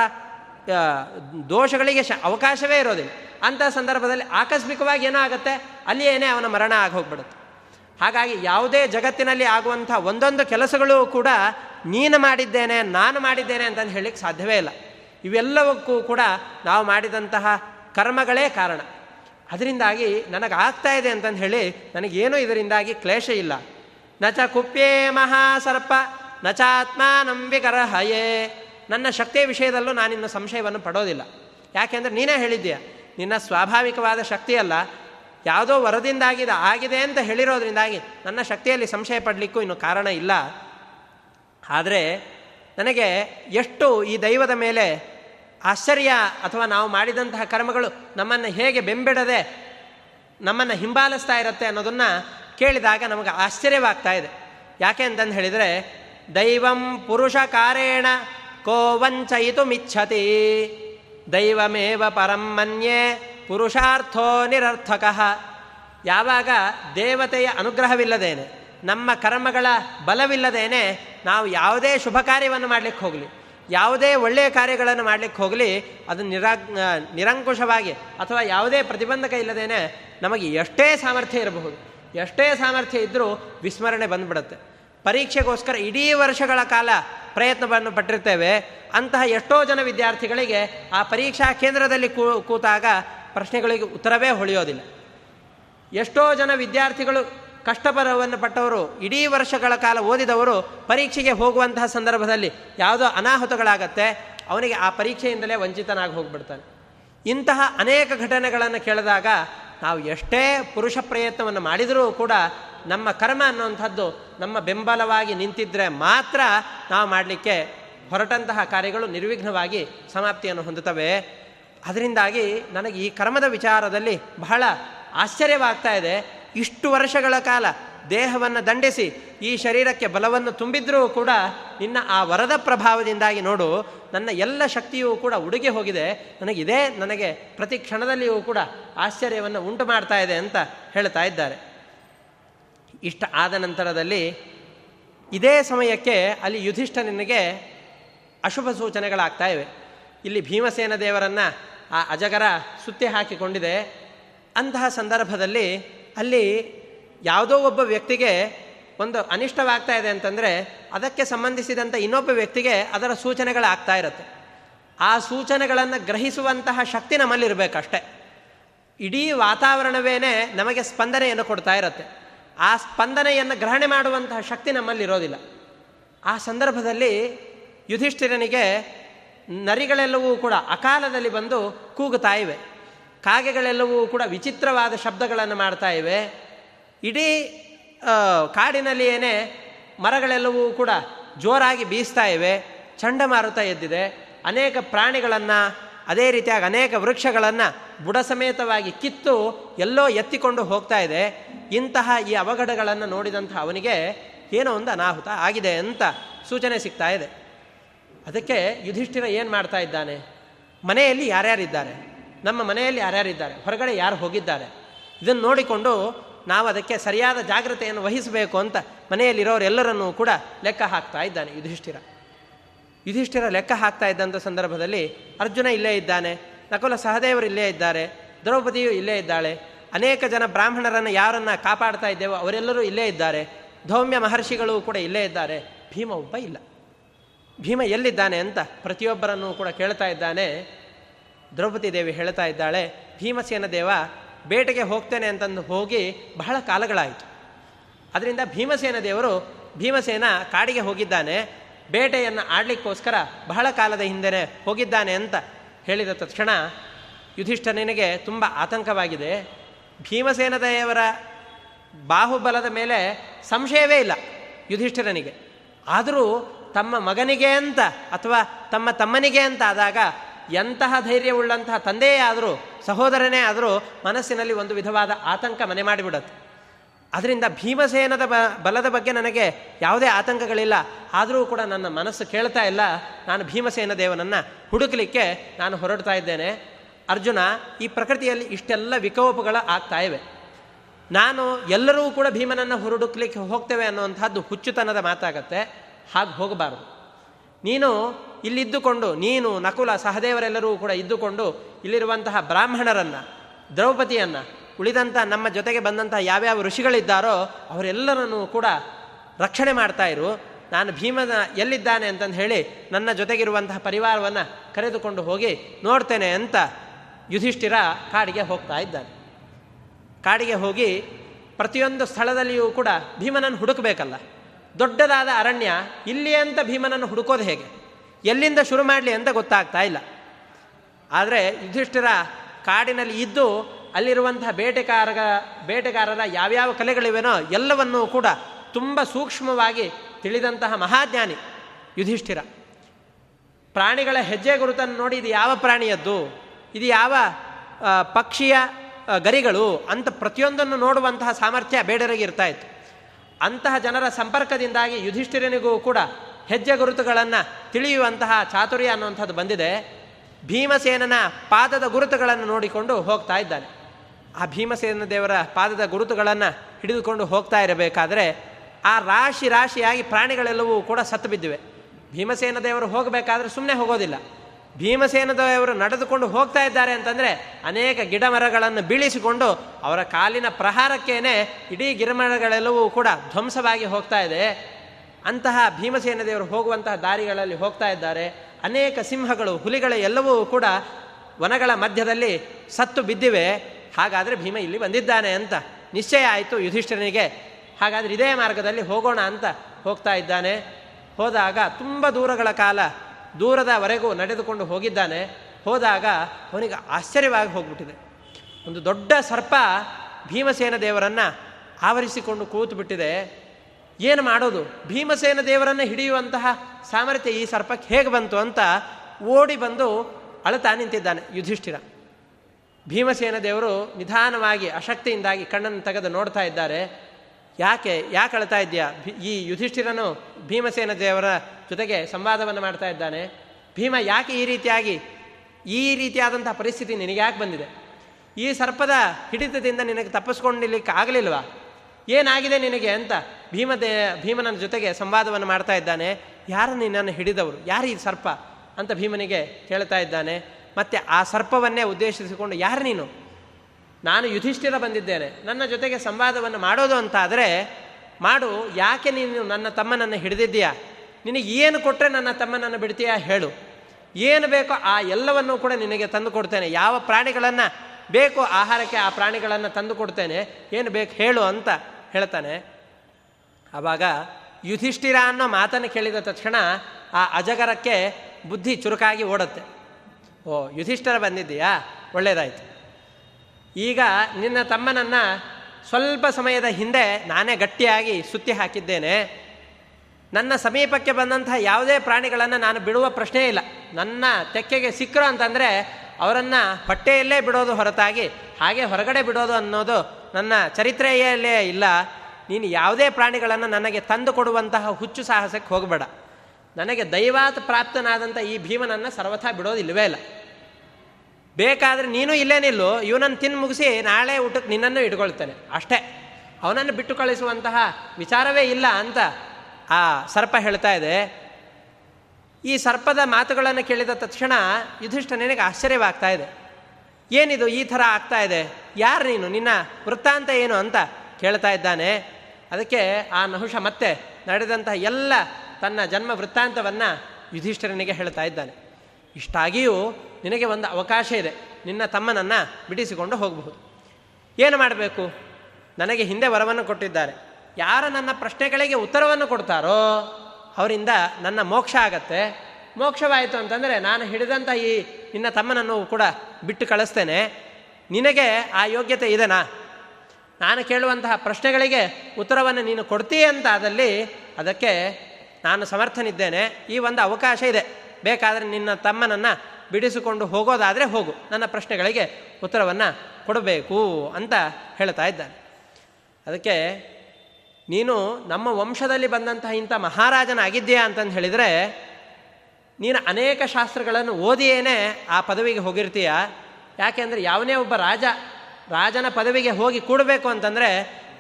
ದೋಷಗಳಿಗೆ ಶ ಅವಕಾಶವೇ ಇರೋದಿಲ್ಲ. ಅಂತಹ ಸಂದರ್ಭದಲ್ಲಿ ಆಕಸ್ಮಿಕವಾಗಿ ಏನೋ ಆಗುತ್ತೆ, ಅಲ್ಲಿ ಏನೇ ಅವನ ಮರಣ ಆಗಿ ಹೋಗ್ಬಿಡುತ್ತೆ. ಹಾಗಾಗಿ ಯಾವುದೇ ಜಗತ್ತಿನಲ್ಲಿ ಆಗುವಂಥ ಒಂದೊಂದು ಕೆಲಸಗಳು ಕೂಡ ನೀನು ಮಾಡಿದ್ದೇನೆ ನಾನು ಮಾಡಿದ್ದೇನೆ ಅಂತಂದು ಹೇಳಲಿಕ್ಕೆ ಸಾಧ್ಯವೇ ಇಲ್ಲ. ಇವೆಲ್ಲವಕ್ಕೂ ಕೂಡ ನಾವು ಮಾಡಿದಂತಹ ಕರ್ಮಗಳೇ ಕಾರಣ. ಅದರಿಂದಾಗಿ ನನಗಾಗ್ತಾ ಇದೆ ಅಂತಂದು ಹೇಳಿ ನನಗೇನೂ ಇದರಿಂದಾಗಿ ಕ್ಲೇಷ ಇಲ್ಲ. ನಚ ಕುಪ್ಪೇ ಮಹಾಸರ್ಪ ನಚಾತ್ಮ ನಂಬಿಕರಹಯೇ. ನನ್ನ ಶಕ್ತಿಯ ವಿಷಯದಲ್ಲೂ ನಾನಿನ್ನು ಸಂಶಯವನ್ನು ಪಡೋದಿಲ್ಲ. ಯಾಕೆಂದರೆ ನೀನೇ ಹೇಳಿದ್ದೀಯ, ನಿನ್ನ ಸ್ವಾಭಾವಿಕವಾದ ಶಕ್ತಿಯಲ್ಲ, ಯಾವುದೋ ವರದಿಂದಾಗಿ ಇದು ಆಗಿದೆ ಅಂತ ಹೇಳಿರೋದ್ರಿಂದಾಗಿ ನನ್ನ ಶಕ್ತಿಯಲ್ಲಿ ಸಂಶಯ ಪಡಲಿಕ್ಕೂ ಇನ್ನು ಕಾರಣ ಇಲ್ಲ. ಆದರೆ ನನಗೆ ಎಷ್ಟು ಈ ದೈವದ ಮೇಲೆ ಆಶ್ಚರ್ಯ, ಅಥವಾ ನಾವು ಮಾಡಿದಂತಹ ಕರ್ಮಗಳು ನಮ್ಮನ್ನು ಹೇಗೆ ಬೆಂಬಿಡದೆ ನಮ್ಮನ್ನು ಹಿಂಬಾಲಿಸ್ತಾ ಇರುತ್ತೆ ಅನ್ನೋದನ್ನು ಕೇಳಿದಾಗ ನಮಗೆ ಆಶ್ಚರ್ಯವಾಗ್ತಾ ಇದೆ. ಯಾಕೆ ಅಂತಂದು ಹೇಳಿದರೆ ದೈವಂ ಪುರುಷಕಾರೇಣ ಕೋ ವಂಚಯಿತು ಮಿಚ್ಛತಿ ದೈವಮೇವ ಪರಂ ಮನ್ಯೇ ಪುರುಷಾರ್ಥೋ ನಿರರ್ಥಕಃ. ಯಾವಾಗ ದೇವತೆಯ ಅನುಗ್ರಹವಿಲ್ಲದೇನೆ ನಮ್ಮ ಕರ್ಮಗಳ ಬಲವಿಲ್ಲದೇನೆ ನಾವು ಯಾವುದೇ ಶುಭ ಕಾರ್ಯವನ್ನು ಮಾಡಲಿಕ್ಕೆ ಹೋಗಲಿ, ಯಾವುದೇ ಒಳ್ಳೆಯ ಕಾರ್ಯಗಳನ್ನು ಮಾಡಲಿಕ್ಕೆ ಹೋಗಲಿ, ಅದು ನಿರಾ ನಿರಂಕುಶವಾಗಿ ಅಥವಾ ಯಾವುದೇ ಪ್ರತಿಬಂಧಕ ಇಲ್ಲದೇನೆ ನಮಗೆ ಎಷ್ಟೇ ಸಾಮರ್ಥ್ಯ ಇರಬಹುದು, ಎಷ್ಟೇ ಸಾಮರ್ಥ್ಯ ಇದ್ದರೂ ವಿಸ್ಮರಣೆ ಬಂದುಬಿಡುತ್ತೆ. ಪರೀಕ್ಷೆಗೋಸ್ಕರ ಇಡೀ ವರ್ಷಗಳ ಕಾಲ ಪ್ರಯತ್ನವನ್ನು ಪಟ್ಟಿರ್ತೇವೆ. ಅಂತಹ ಎಷ್ಟೋ ಜನ ವಿದ್ಯಾರ್ಥಿಗಳಿಗೆ ಆ ಪರೀಕ್ಷಾ ಕೇಂದ್ರದಲ್ಲಿ ಕೂ ಕೂತಾಗ ಪ್ರಶ್ನೆಗಳಿಗೆ ಉತ್ತರವೇ ಹೊಳೆಯೋದಿಲ್ಲ. ಎಷ್ಟೋ ಜನ ವಿದ್ಯಾರ್ಥಿಗಳು ಕಷ್ಟಪರವನ್ನು ಪಟ್ಟವರು, ಇಡೀ ವರ್ಷಗಳ ಕಾಲ ಓದಿದವರು, ಪರೀಕ್ಷೆಗೆ ಹೋಗುವಂತಹ ಸಂದರ್ಭದಲ್ಲಿ ಯಾವುದೋ ಅನಾಹುತಗಳಾಗತ್ತೆ, ಅವನಿಗೆ ಆ ಪರೀಕ್ಷೆಯಿಂದಲೇ ವಂಚಿತನಾಗಿ ಹೋಗ್ಬಿಡ್ತಾನೆ. ಇಂತಹ ಅನೇಕ ಘಟನೆಗಳನ್ನು ಕೇಳಿದಾಗ ನಾವು ಎಷ್ಟೇ ಪುರುಷ ಪ್ರಯತ್ನವನ್ನು ಮಾಡಿದರೂ ಕೂಡ ನಮ್ಮ ಕರ್ಮ ಅನ್ನುವಂಥದ್ದು ನಮ್ಮ ಬೆಂಬಲವಾಗಿ ನಿಂತಿದ್ದರೆ ಮಾತ್ರ ನಾವು ಮಾಡಲಿಕ್ಕೆ ಹೊರಟಂತಹ ಕಾರ್ಯಗಳು ನಿರ್ವಿಘ್ನವಾಗಿ ಸಮಾಪ್ತಿಯನ್ನು ಹೊಂದುತ್ತವೆ. ಅದರಿಂದಾಗಿ ನನಗೆ ಈ ಕರ್ಮದ ವಿಚಾರದಲ್ಲಿ ಬಹಳ ಆಶ್ಚರ್ಯವಾಗ್ತಾ ಇದೆ. ಇಷ್ಟು ವರ್ಷಗಳ ಕಾಲ ದೇಹವನ್ನು ದಂಡಿಸಿ ಈ ಶರೀರಕ್ಕೆ ಬಲವನ್ನು ತುಂಬಿದ್ರೂ ಕೂಡ ನಿನ್ನ ಆ ವರದ ಪ್ರಭಾವದಿಂದಾಗಿ ನೋಡು ನನ್ನ ಎಲ್ಲ ಶಕ್ತಿಯೂ ಕೂಡ ಉಡುಗಿ ಹೋಗಿದೆ, ನನಗಿದೆ, ನನಗೆ ಪ್ರತಿ ಕ್ಷಣದಲ್ಲಿಯೂ ಕೂಡ ಆಶ್ಚರ್ಯವನ್ನು ಉಂಟು ಮಾಡ್ತಾ ಇದೆ ಅಂತ ಹೇಳ್ತಾ ಇದ್ದಾರೆ. ಇಷ್ಟ ಆದ ನಂತರದಲ್ಲಿ ಇದೇ ಸಮಯಕ್ಕೆ ಅಲ್ಲಿ ಯುಧಿಷ್ಠನಿಗೆ ಅಶುಭ ಸೂಚನೆಗಳಾಗ್ತಾ ಇವೆ. ಇಲ್ಲಿ ಭೀಮಸೇನ ದೇವರನ್ನು ಆ ಅಜಗರ ಸುತ್ತಿ ಹಾಕಿಕೊಂಡಿದೆ. ಅಂತಹ ಸಂದರ್ಭದಲ್ಲಿ ಅಲ್ಲಿ ಯಾವುದೋ ಒಬ್ಬ ವ್ಯಕ್ತಿಗೆ ಒಂದು ಅನಿಷ್ಟವಾಗ್ತಾ ಇದೆ ಅಂತಂದರೆ ಅದಕ್ಕೆ ಸಂಬಂಧಿಸಿದಂಥ ಇನ್ನೊಬ್ಬ ವ್ಯಕ್ತಿಗೆ ಅದರ ಸೂಚನೆಗಳಾಗ್ತಾ ಇರುತ್ತೆ. ಆ ಸೂಚನೆಗಳನ್ನು ಗ್ರಹಿಸುವಂತಹ ಶಕ್ತಿ ನಮ್ಮಲ್ಲಿರಬೇಕಷ್ಟೆ. ಇಡೀ ವಾತಾವರಣವೇ ನಮಗೆ ಸ್ಪಂದನೆಯನ್ನು ಕೊಡ್ತಾ ಇರುತ್ತೆ. ಆ ಸ್ಪಂದನೆಯನ್ನು ಗ್ರಹಣೆ ಮಾಡುವಂತಹ ಶಕ್ತಿ ನಮ್ಮಲ್ಲಿರೋದಿಲ್ಲ. ಆ ಸಂದರ್ಭದಲ್ಲಿ ಯುಧಿಷ್ಠಿರನಿಗೆ ನರಿಗಳೆಲ್ಲವೂ ಕೂಡ ಅಕಾಲದಲ್ಲಿ ಬಂದು ಕೂಗುತ್ತಾ ಇವೆ, ಕಾಗೆಗಳೆಲ್ಲವೂ ಕೂಡ ವಿಚಿತ್ರವಾದ ಶಬ್ದಗಳನ್ನು ಮಾಡ್ತಾ ಇವೆ, ಇಡೀ ಕಾಡಿನಲ್ಲಿಯೇ ಮರಗಳೆಲ್ಲವೂ ಕೂಡ ಜೋರಾಗಿ ಬೀಸ್ತಾ ಇವೆ, ಚಂಡಮಾರುತ ಎದ್ದಿದೆ, ಅನೇಕ ಪ್ರಾಣಿಗಳನ್ನು ಅದೇ ರೀತಿಯಾಗಿ ಅನೇಕ ವೃಕ್ಷಗಳನ್ನು ಬುಡ ಸಮೇತವಾಗಿ ಕಿತ್ತು ಎಲ್ಲೋ ಎತ್ತಿಕೊಂಡು ಹೋಗ್ತಾ ಇದೆ. ಇಂತಹ ಈ ಅವಘಡಗಳನ್ನು ನೋಡಿದಂಥ ಅವನಿಗೆ ಏನೋ ಒಂದು ಅನಾಹುತ ಆಗಿದೆ ಅಂತ ಸೂಚನೆ ಸಿಗ್ತಾ ಇದೆ. ಅದಕ್ಕೆ ಯುಧಿಷ್ಠಿರ ಏನು ಮಾಡ್ತಾ ಇದ್ದಾನೆ, ಮನೆಯಲ್ಲಿ ಯಾರ್ಯಾರಿದ್ದಾರೆ, ನಮ್ಮ ಮನೆಯಲ್ಲಿ ಯಾರ್ಯಾರಿದ್ದಾರೆ, ಹೊರಗಡೆ ಯಾರು ಹೋಗಿದ್ದಾರೆ, ಇದನ್ನು ನೋಡಿಕೊಂಡು ನಾವು ಅದಕ್ಕೆ ಸರಿಯಾದ ಜಾಗ್ರತೆಯನ್ನು ವಹಿಸಬೇಕು ಅಂತ ಮನೆಯಲ್ಲಿರೋರೆಲ್ಲರನ್ನೂ ಕೂಡ ಲೆಕ್ಕ ಹಾಕ್ತಾ ಇದ್ದಾನೆ ಯುಧಿಷ್ಠಿರ. ಯುಧಿಷ್ಠಿರ ಲೆಕ್ಕ ಹಾಕ್ತಾ ಇದ್ದಂಥ ಸಂದರ್ಭದಲ್ಲಿ ಅರ್ಜುನ ಇಲ್ಲೇ ಇದ್ದಾನೆ, ನಕುಲ ಸಹದೇವರು ಇಲ್ಲೇ ಇದ್ದಾರೆ, ದ್ರೌಪದಿಯು ಇಲ್ಲೇ ಇದ್ದಾಳೆ, ಅನೇಕ ಜನ ಬ್ರಾಹ್ಮಣರನ್ನು ಯಾರನ್ನು ಕಾಪಾಡ್ತಾ ಇದ್ದೇವೋ ಅವರೆಲ್ಲರೂ ಇಲ್ಲೇ ಇದ್ದಾರೆ, ಧೌಮ್ಯ ಮಹರ್ಷಿಗಳು ಕೂಡ ಇಲ್ಲೇ ಇದ್ದಾರೆ, ಭೀಮ ಒಬ್ಬ ಇಲ್ಲ. ಭೀಮ ಎಲ್ಲಿದ್ದಾನೆ ಅಂತ ಪ್ರತಿಯೊಬ್ಬರನ್ನು ಕೂಡ ಕೇಳ್ತಾ ಇದ್ದಾನೆ. ದ್ರೌಪದಿ ದೇವಿ ಹೇಳ್ತಾ ಇದ್ದಾಳೆ, ಭೀಮಸೇನ ದೇವ ಬೇಟೆಗೆ ಹೋಗ್ತೇನೆ ಅಂತಂದು ಹೋಗಿ ಬಹಳ ಕಾಲಗಳಾಯಿತು, ಅದರಿಂದ ಭೀಮಸೇನ ದೇವರು ಭೀಮಸೇನ ಕಾಡಿಗೆ ಹೋಗಿದ್ದಾನೆ, ಬೇಟೆಯನ್ನು ಆಡಲಿಕ್ಕೋಸ್ಕರ ಬಹಳ ಕಾಲದ ಹಿಂದೆನೇ ಹೋಗಿದ್ದಾನೆ ಅಂತ ಹೇಳಿದ ತಕ್ಷಣ ಯುಧಿಷ್ಠನಿಗೆ ತುಂಬ ಆತಂಕವಾಗಿದೆ. ಭೀಮಸೇನ ದೇವರ ಬಾಹುಬಲದ ಮೇಲೆ ಸಂಶಯವೇ ಇಲ್ಲ ಯುಧಿಷ್ಠಿರನಿಗೆ. ಆದರೂ ತಮ್ಮ ಮಗನಿಗೆ ಅಂತ ಅಥವಾ ತಮ್ಮ ತಮ್ಮನಿಗೆ ಅಂತ ಆದಾಗ ಎಂತಹ ಧೈರ್ಯವುಳ್ಳಂತಹ ತಂದೆಯೇ ಆದರೂ ಸಹೋದರನೇ ಆದರೂ ಮನಸ್ಸಿನಲ್ಲಿ ಒಂದು ವಿಧವಾದ ಆತಂಕ ಮನೆ ಮಾಡಿಬಿಡುತ್ತೆ. ಅದರಿಂದ ಭೀಮಸೇನದ ಬ ಬಲದ ಬಗ್ಗೆ ನನಗೆ ಯಾವುದೇ ಆತಂಕಗಳಿಲ್ಲ, ಆದರೂ ಕೂಡ ನನ್ನ ಮನಸ್ಸು ಕೇಳ್ತಾ ಇಲ್ಲ, ನಾನು ಭೀಮಸೇನ ದೇವನನ್ನು ಹುಡುಕಲಿಕ್ಕೆ ನಾನು ಹೊರಡ್ತಾ ಇದ್ದೇನೆ. ಅರ್ಜುನ, ಈ ಪ್ರಕೃತಿಯಲ್ಲಿ ಇಷ್ಟೆಲ್ಲ ವಿಕೋಪಗಳು ಆಗ್ತಾ ಇವೆ, ನಾನು ಎಲ್ಲರೂ ಕೂಡ ಭೀಮನನ್ನು ಹುಡುಕ್ಲಿಕ್ಕೆ ಹೋಗ್ತೇವೆ ಅನ್ನುವಂಥದ್ದು ಹುಚ್ಚುತನದ ಮಾತಾಗತ್ತೆ, ಹಾಗೆ ಹೋಗಬಾರದು. ನೀನು ಇಲ್ಲಿದ್ದುಕೊಂಡು, ನೀನು ನಕುಲ ಸಹದೇವರೆಲ್ಲರೂ ಕೂಡ ಇದ್ದುಕೊಂಡು ಇಲ್ಲಿರುವಂತಹ ಬ್ರಾಹ್ಮಣರನ್ನು, ದ್ರೌಪದಿಯನ್ನು, ಉಳಿದಂಥ ನಮ್ಮ ಜೊತೆಗೆ ಬಂದಂಥ ಯಾವ್ಯಾವ ಋಷಿಗಳಿದ್ದಾರೋ ಅವರೆಲ್ಲರನ್ನೂ ಕೂಡ ರಕ್ಷಣೆ ಮಾಡ್ತಾ ಇರು. ನಾನು ಭೀಮನ ಎಲ್ಲಿದ್ದಾನೆ ಅಂತಂದು ಹೇಳಿ ನನ್ನ ಜೊತೆಗಿರುವಂತಹ ಪರಿವಾರವನ್ನು ಕರೆದುಕೊಂಡು ಹೋಗಿ ನೋಡ್ತೇನೆ ಅಂತ ಯುಧಿಷ್ಠಿರ ಕಾಡಿಗೆ ಹೋಗ್ತಾ ಇದ್ದಾನೆ. ಕಾಡಿಗೆ ಹೋಗಿ ಪ್ರತಿಯೊಂದು ಸ್ಥಳದಲ್ಲಿಯೂ ಕೂಡ ಭೀಮನನ್ನು ಹುಡುಕಬೇಕಲ್ಲ, ದೊಡ್ಡದಾದ ಅರಣ್ಯ, ಇಲ್ಲಿ ಅಂತ ಭೀಮನನ್ನು ಹುಡುಕೋದು ಹೇಗೆ, ಎಲ್ಲಿಂದ ಶುರು ಮಾಡಲಿ ಅಂತ ಗೊತ್ತಾಗ್ತಾ ಇಲ್ಲ. ಆದರೆ ಯುಧಿಷ್ಠಿರ ಕಾಡಿನಲ್ಲಿ ಇದ್ದು ಅಲ್ಲಿರುವಂತಹ ಬೇಟೆಗಾರರ ಬೇಟೆಗಾರರ ಯಾವ್ಯಾವ ಕಲೆಗಳಿವೆನೋ ಎಲ್ಲವನ್ನೂ ಕೂಡ ತುಂಬ ಸೂಕ್ಷ್ಮವಾಗಿ ತಿಳಿದಂತಹ ಮಹಾಜ್ಞಾನಿ ಯುಧಿಷ್ಠಿರ. ಪ್ರಾಣಿಗಳ ಹೆಜ್ಜೆ ಗುರುತನ್ನು ನೋಡಿ ಇದು ಯಾವ ಪ್ರಾಣಿಯದ್ದು, ಇದು ಯಾವ ಪಕ್ಷಿಯ ಗರಿಗಳು ಅಂತ ಪ್ರತಿಯೊಂದನ್ನು ನೋಡುವಂತಹ ಸಾಮರ್ಥ್ಯ ಬೇಡರಿಗೆ ಇರ್ತಾ ಇತ್ತು. ಅಂತಹ ಜನರ ಸಂಪರ್ಕದಿಂದಾಗಿ ಯುಧಿಷ್ಠಿರನಿಗೂ ಕೂಡ ಹೆಜ್ಜೆ ಗುರುತುಗಳನ್ನು ತಿಳಿಯುವಂತಹ ಚಾತುರ್ಯ ಅನ್ನುವಂಥದ್ದು ಬಂದಿದೆ. ಭೀಮಸೇನನ ಪಾದದ ಗುರುತುಗಳನ್ನು ನೋಡಿಕೊಂಡು ಹೋಗ್ತಾ ಇದ್ದಾನೆ. ಆ ಭೀಮಸೇನ ದೇವರ ಪಾದದ ಗುರುತುಗಳನ್ನು ಹಿಡಿದುಕೊಂಡು ಹೋಗ್ತಾ ಇರಬೇಕಾದ್ರೆ ಆ ರಾಶಿ ರಾಶಿಯಾಗಿ ಪ್ರಾಣಿಗಳೆಲ್ಲವೂ ಕೂಡ ಸತ್ತು ಬಿದ್ದಿವೆ. ಭೀಮಸೇನ ದೇವರು ಹೋಗಬೇಕಾದ್ರೆ ಸುಮ್ಮನೆ ಹೋಗೋದಿಲ್ಲ, ಭೀಮಸೇನ ದೇವರು ನಡೆದುಕೊಂಡು ಹೋಗ್ತಾ ಇದ್ದಾರೆ ಅಂತಂದರೆ ಅನೇಕ ಗಿಡ ಮರಗಳನ್ನು ಬೀಳಿಸಿಕೊಂಡು ಅವರ ಕಾಲಿನ ಪ್ರಹಾರಕ್ಕೇನೆ ಇಡೀ ಗಿಡಮರಗಳೆಲ್ಲವೂ ಕೂಡ ಧ್ವಂಸವಾಗಿ ಹೋಗ್ತಾ ಇದೆ. ಅಂತಹ ಭೀಮಸೇನ ದೇವರು ಹೋಗುವಂತಹ ದಾರಿಗಳಲ್ಲಿ ಹೋಗ್ತಾ ಇದ್ದಾರೆ. ಅನೇಕ ಸಿಂಹಗಳು, ಹುಲಿಗಳು ಎಲ್ಲವೂ ಕೂಡ ವನಗಳ ಮಧ್ಯದಲ್ಲಿ ಸತ್ತು ಬಿದ್ದಿವೆ. ಹಾಗಾದರೆ ಭೀಮ ಇಲ್ಲಿ ಬಂದಿದ್ದಾನೆ ಅಂತ ನಿಶ್ಚಯ ಆಯಿತು ಯುಧಿಷ್ಠಿರನಿಗೆ. ಹಾಗಾದರೆ ಇದೇ ಮಾರ್ಗದಲ್ಲಿ ಹೋಗೋಣ ಅಂತ ಹೋಗ್ತಾ ಇದ್ದಾನೆ. ಹೋದಾಗ ತುಂಬ ದೂರಗಳ ಕಾಲ, ದೂರದವರೆಗೂ ನಡೆದುಕೊಂಡು ಹೋಗಿದ್ದಾನೆ. ಹೋದಾಗ ಅವನಿಗೆ ಆಶ್ಚರ್ಯವಾಗಿ ಹೋಗ್ಬಿಟ್ಟಿದೆ. ಒಂದು ದೊಡ್ಡ ಸರ್ಪ ಭೀಮಸೇನ ದೇವರನ್ನು ಆವರಿಸಿಕೊಂಡು ಕೂತುಬಿಟ್ಟಿದೆ. ಏನು ಮಾಡೋದು, ಭೀಮಸೇನ ದೇವರನ್ನು ಹಿಡಿಯುವಂತಹ ಸಾಮರ್ಥ್ಯ ಈ ಸರ್ಪಕ್ಕೆ ಹೇಗೆ ಬಂತು ಅಂತ ಓಡಿ ಬಂದು ಅಳತಾ ನಿಂತಿದ್ದಾನೆ ಯುಧಿಷ್ಠಿರ. ಭೀಮಸೇನ ದೇವರು ನಿಧಾನವಾಗಿ ಅಶಕ್ತಿಯಿಂದಾಗಿ ಕಣ್ಣನ್ನು ತೆಗೆದು ನೋಡ್ತಾ ಇದ್ದಾರೆ. ಯಾಕೆ ಯಾಕೆ ಅಳ್ತಾ ಇದೆಯಾ? ಈ ಯುಧಿಷ್ಠಿರನು ಭೀಮಸೇನ ದೇವರ ಜೊತೆಗೆ ಸಂವಾದವನ್ನು ಮಾಡ್ತಾ ಇದ್ದಾನೆ. ಭೀಮ, ಯಾಕೆ ಈ ರೀತಿಯಾಗಿ ಈ ರೀತಿಯಾದಂಥ ಪರಿಸ್ಥಿತಿ ನಿನಗೆ ಯಾಕೆ ಬಂದಿದೆ? ಈ ಸರ್ಪದ ಹಿಡಿತದಿಂದ ನಿನಗೆ ತಪ್ಪಿಸ್ಕೊಂಡಿರ್ಲಿಕ್ಕೆ ಆಗಲಿಲ್ವಾ? ಏನಾಗಿದೆ ನಿನಗೆ ಅಂತ ಭೀಮದೇ ಭೀಮನ ಜೊತೆಗೆ ಸಂವಾದವನ್ನು ಮಾಡ್ತಾ ಇದ್ದಾನೆ. ಯಾರು ನಿನ್ನನ್ನು ಹಿಡಿದವರು, ಯಾರು ಈ ಸರ್ಪ ಅಂತ ಭೀಮನಿಗೆ ಕೇಳ್ತಾ ಇದ್ದಾನೆ. ಮತ್ತು ಆ ಸರ್ಪವನ್ನೇ ಉದ್ದೇಶಿಸಿಕೊಂಡು, ಯಾರು ನೀನು? ನಾನು ಯುಧಿಷ್ಠಿರ ಬಂದಿದ್ದೇನೆ, ನನ್ನ ಜೊತೆಗೆ ಸಂವಾದವನ್ನು ಮಾಡೋದು ಅಂತ ಆದರೆ ಮಾಡು, ಯಾಕೆ ನೀನು ನನ್ನ ತಮ್ಮನನ್ನು ಹಿಡಿದಿದ್ದೀಯಾ? ನಿನಗೆ ಏನು ಕೊಟ್ಟರೆ ನನ್ನ ತಮ್ಮನನ್ನು ಬಿಡ್ತೀಯಾ ಹೇಳು. ಏನು ಬೇಕೋ ಆ ಎಲ್ಲವನ್ನೂ ಕೂಡ ನಿನಗೆ ತಂದು ಕೊಡ್ತೇನೆ, ಯಾವ ಪ್ರಾಣಿಗಳನ್ನು ಬೇಕೋ ಆಹಾರಕ್ಕೆ ಆ ಪ್ರಾಣಿಗಳನ್ನು ತಂದು ಕೊಡ್ತೇನೆ, ಏನು ಬೇಕು ಹೇಳು ಅಂತ ಹೇಳ್ತಾನೆ. ಆವಾಗ ಯುಧಿಷ್ಠಿರ ಅನ್ನೋ ಮಾತನ್ನು ಕೇಳಿದ ತಕ್ಷಣ ಆ ಅಜಗರಕ್ಕೆ ಬುದ್ಧಿ ಚುರುಕಾಗಿ ಓಡುತ್ತೆ. ಓ, ಯುಧಿಷ್ಠಿರ ಬಂದಿದ್ದೀಯಾ, ಒಳ್ಳೆಯದಾಯಿತು. ಈಗ ನಿನ್ನ ತಮ್ಮನನ್ನು ಸ್ವಲ್ಪ ಸಮಯದ ಹಿಂದೆ ನಾನೇ ಗಟ್ಟಿಯಾಗಿ ಸುತ್ತಿ ಹಾಕಿದ್ದೇನೆ. ನನ್ನ ಸಮೀಪಕ್ಕೆ ಬಂದಂತಹ ಯಾವುದೇ ಪ್ರಾಣಿಗಳನ್ನು ನಾನು ಬಿಡುವ ಪ್ರಶ್ನೆ ಇಲ್ಲ. ನನ್ನ ತೆಕ್ಕೆಗೆ ಸಿಕ್ಕರು ಅಂತಂದರೆ ಅವರನ್ನು ಹೊಟ್ಟೆಯಲ್ಲೇ ಬಿಡೋದು ಹೊರತಾಗಿ ಹಾಗೆ ಹೊರಗಡೆ ಬಿಡೋದು ಅನ್ನೋದು ನನ್ನ ಚರಿತ್ರೆಯಲ್ಲೇ ಇಲ್ಲ. ನೀನು ಯಾವುದೇ ಪ್ರಾಣಿಗಳನ್ನು ನನಗೆ ತಂದು ಕೊಡುವಂತಹ ಹುಚ್ಚು ಸಾಹಸಕ್ಕೆ ಹೋಗಬೇಡ. ನನಗೆ ದೈವಾತ್ ಪ್ರಾಪ್ತನಾದಂಥ ಈ ಭೀಮನನ್ನು ಸರ್ವಥಾ ಬಿಡೋದು ಇಲ್ಲವೇ ಇಲ್ಲ. ಬೇಕಾದರೆ ನೀನು ಇಲ್ಲೇ ನಿಲ್ಲು, ಇವನನ್ನು ತಿಂದು ಮುಗಿಸಿ ನಾಳೆ ಊಟಕ್ಕೆ ನಿನ್ನನ್ನು ಇಟ್ಕೊಳ್ತಾನೆ ಅಷ್ಟೇ, ಅವನನ್ನು ಬಿಟ್ಟು ಕಳಿಸುವಂತಹ ವಿಚಾರವೇ ಇಲ್ಲ ಅಂತ ಆ ಸರ್ಪ ಹೇಳ್ತಾ ಇದೆ. ಈ ಸರ್ಪದ ಮಾತುಗಳನ್ನು ಕೇಳಿದ ತಕ್ಷಣ ಯುಧಿಷ್ಠನಿಗೆ ಆಶ್ಚರ್ಯವಾಗ್ತಾ ಇದೆ. ಏನಿದು ಈ ಥರ ಆಗ್ತಾ ಇದೆ, ಯಾರು ನೀನು, ನಿನ್ನ ವೃತ್ತಾಂತ ಏನು ಅಂತ ಕೇಳ್ತಾ ಇದ್ದಾನೆ. ಅದಕ್ಕೆ ಆ ನಹುಷ ಮತ್ತೆ ನಡೆದಂತಹ ಎಲ್ಲ ತನ್ನ ಜನ್ಮ ವೃತ್ತಾಂತವನ್ನು ಯುಧಿಷ್ಠಿರನಿಗೆ ಹೇಳ್ತಾ ಇದ್ದಾನೆ. ಇಷ್ಟಾಗಿಯೂ ನಿನಗೆ ಒಂದು ಅವಕಾಶ ಇದೆ, ನಿನ್ನ ತಮ್ಮನನ್ನು ಬಿಡಿಸಿಕೊಂಡು ಹೋಗಬಹುದು. ಏನು ಮಾಡಬೇಕು? ನನಗೆ ಹಿಂದೆ ವರವನ್ನು ಕೊಟ್ಟಿದ್ದಾರೆ, ಯಾರು ನನ್ನ ಪ್ರಶ್ನೆಗಳಿಗೆ ಉತ್ತರವನ್ನು ಕೊಡ್ತಾರೋ ಅವರಿಂದ ನನ್ನ ಮೋಕ್ಷ ಆಗತ್ತೆ. ಮೋಕ್ಷವಾಯಿತು ಅಂತಂದರೆ ನಾನು ಹಿಡಿದಂಥ ಈ ನಿನ್ನ ತಮ್ಮನನ್ನು ಕೂಡ ಬಿಟ್ಟು ಕಳಿಸ್ತೇನೆ. ನಿನಗೆ ಆ ಯೋಗ್ಯತೆ ಇದೆನಾ? ನಾನು ಕೇಳುವಂತಹ ಪ್ರಶ್ನೆಗಳಿಗೆ ಉತ್ತರವನ್ನು ನೀನು ಕೊಡ್ತೀಯ ಅಂತಾದಲ್ಲಿ ಅದಕ್ಕೆ ನಾನು ಸಮರ್ಥನಿದ್ದೇನೆ. ಈ ಒಂದು ಅವಕಾಶ ಇದೆ, ಬೇಕಾದರೆ ನಿನ್ನ ತಮ್ಮನನ್ನು ಬಿಡಿಸಿಕೊಂಡು ಹೋಗೋದಾದರೆ ಹೋಗು, ನನ್ನ ಪ್ರಶ್ನೆಗಳಿಗೆ ಉತ್ತರವನ್ನು ಕೊಡಬೇಕು ಅಂತ ಹೇಳ್ತಾ ಇದ್ದಾನೆ. ಅದಕ್ಕೆ ನೀನು ನಮ್ಮ ವಂಶದಲ್ಲಿ ಬಂದಂತಹ ಇಂಥ ಮಹಾರಾಜನಾಗಿದ್ದೀಯಾ ಅಂತಂದು ಹೇಳಿದರೆ ನೀನು ಅನೇಕ ಶಾಸ್ತ್ರಗಳನ್ನು ಓದಿಯೇ ಆ ಪದವಿಗೆ ಹೋಗಿರ್ತೀಯ. ಯಾಕೆಂದರೆ ಯಾವನೇ ಒಬ್ಬ ರಾಜ ರಾಜನ ಪದವಿಗೆ ಹೋಗಿ ಕೂಡಬೇಕು ಅಂತಂದರೆ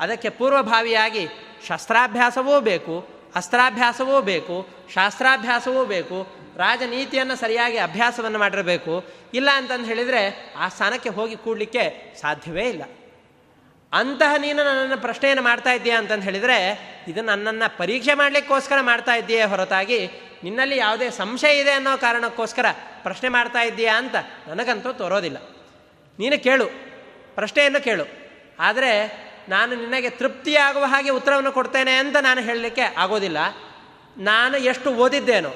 ಅದಕ್ಕೆ ಪೂರ್ವಭಾವಿಯಾಗಿ ಶಸ್ತ್ರಾಭ್ಯಾಸವೂ ಬೇಕು, ಅಸ್ತ್ರಾಭ್ಯಾಸವೂ ಬೇಕು, ಶಾಸ್ತ್ರಾಭ್ಯಾಸವೂ ಬೇಕು, ರಾಜನೀತಿಯನ್ನು ಸರಿಯಾಗಿ ಅಭ್ಯಾಸವನ್ನು ಮಾಡಿರಬೇಕು. ಇಲ್ಲ ಅಂತಂದು ಹೇಳಿದರೆ ಆ ಸ್ಥಾನಕ್ಕೆ ಹೋಗಿ ಕೂಡಲಿಕ್ಕೆ ಸಾಧ್ಯವೇ ಇಲ್ಲ. ಅಂತಹ ನೀನು ನನ್ನನ್ನು ಪ್ರಶ್ನೆಯನ್ನು ಮಾಡ್ತಾ ಇದ್ದೀಯಾ ಅಂತಂದು ಹೇಳಿದರೆ ಇದು ನನ್ನನ್ನು ಪರೀಕ್ಷೆ ಮಾಡಲಿಕ್ಕೋಸ್ಕರ ಮಾಡ್ತಾ ಇದ್ದೀಯೇ ಹೊರತಾಗಿ ನಿನ್ನಲ್ಲಿ ಯಾವುದೇ ಸಂಶಯ ಇದೆ ಅನ್ನೋ ಕಾರಣಕ್ಕೋಸ್ಕರ ಪ್ರಶ್ನೆ ಮಾಡ್ತಾ ಇದ್ದೀಯಾ ಅಂತ ನನಗಂತೂ ತೋರೋದಿಲ್ಲ. ನೀನು ಕೇಳು, ಪ್ರಶ್ನೆಯನ್ನು ಕೇಳು, ಆದರೆ ನಾನು ನಿನಗೆ ತೃಪ್ತಿಯಾಗುವ ಹಾಗೆ ಉತ್ತರವನ್ನು ಕೊಡ್ತೇನೆ ಅಂತ ನಾನು ಹೇಳಲಿಕ್ಕೆ ಆಗೋದಿಲ್ಲ. ನಾನು ಎಷ್ಟು ಓದಿದ್ದೇನೋ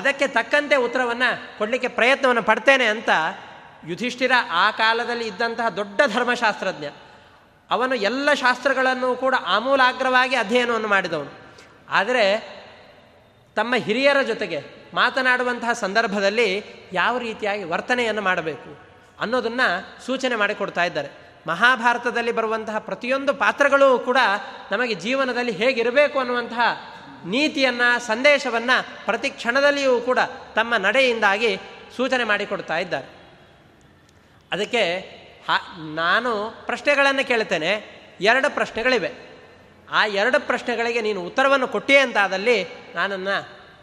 ಅದಕ್ಕೆ ತಕ್ಕಂತೆ ಉತ್ತರವನ್ನು ಕೊಡಲಿಕ್ಕೆ ಪ್ರಯತ್ನವನ್ನು ಪಡ್ತೇನೆ ಅಂತ ಯುಧಿಷ್ಠಿರ ಆ ಕಾಲದಲ್ಲಿ ಇದ್ದಂತಹ ದೊಡ್ಡ ಧರ್ಮಶಾಸ್ತ್ರಜ್ಞ, ಅವನು ಎಲ್ಲ ಶಾಸ್ತ್ರಗಳನ್ನು ಕೂಡ ಆಮೂಲಾಗ್ರವಾಗಿ ಅಧ್ಯಯನವನ್ನು ಮಾಡಿದವನು. ಆದರೆ ತಮ್ಮ ಹಿರಿಯರ ಜೊತೆಗೆ ಮಾತನಾಡುವಂತಹ ಸಂದರ್ಭದಲ್ಲಿ ಯಾವ ರೀತಿಯಾಗಿ ವರ್ತನೆಯನ್ನು ಮಾಡಬೇಕು ಅನ್ನೋದನ್ನು ಸೂಚನೆ ಮಾಡಿಕೊಡ್ತಾ ಇದ್ದಾರೆ. ಮಹಾಭಾರತದಲ್ಲಿ ಬರುವಂತಹ ಪ್ರತಿಯೊಂದು ಪಾತ್ರಗಳೂ ಕೂಡ ನಮಗೆ ಜೀವನದಲ್ಲಿ ಹೇಗಿರಬೇಕು ಅನ್ನುವಂತಹ ನೀತಿಯನ್ನು, ಸಂದೇಶವನ್ನು ಪ್ರತಿ ಕ್ಷಣದಲ್ಲಿಯೂ ಕೂಡ ತಮ್ಮ ನಡೆಯಿಂದಾಗಿ ಸೂಚನೆ ಮಾಡಿಕೊಡ್ತಾ ಇದ್ದಾರೆ. ಅದಕ್ಕೆ ನಾನು ಪ್ರಶ್ನೆಗಳನ್ನು ಕೇಳ್ತೇನೆ, ಎರಡು ಪ್ರಶ್ನೆಗಳಿವೆ, ಆ ಎರಡು ಪ್ರಶ್ನೆಗಳಿಗೆ ನೀನು ಉತ್ತರವನ್ನು ಕೊಟ್ಟಿಯೇ ಅಂತಾದಲ್ಲಿ ನಾನನ್ನು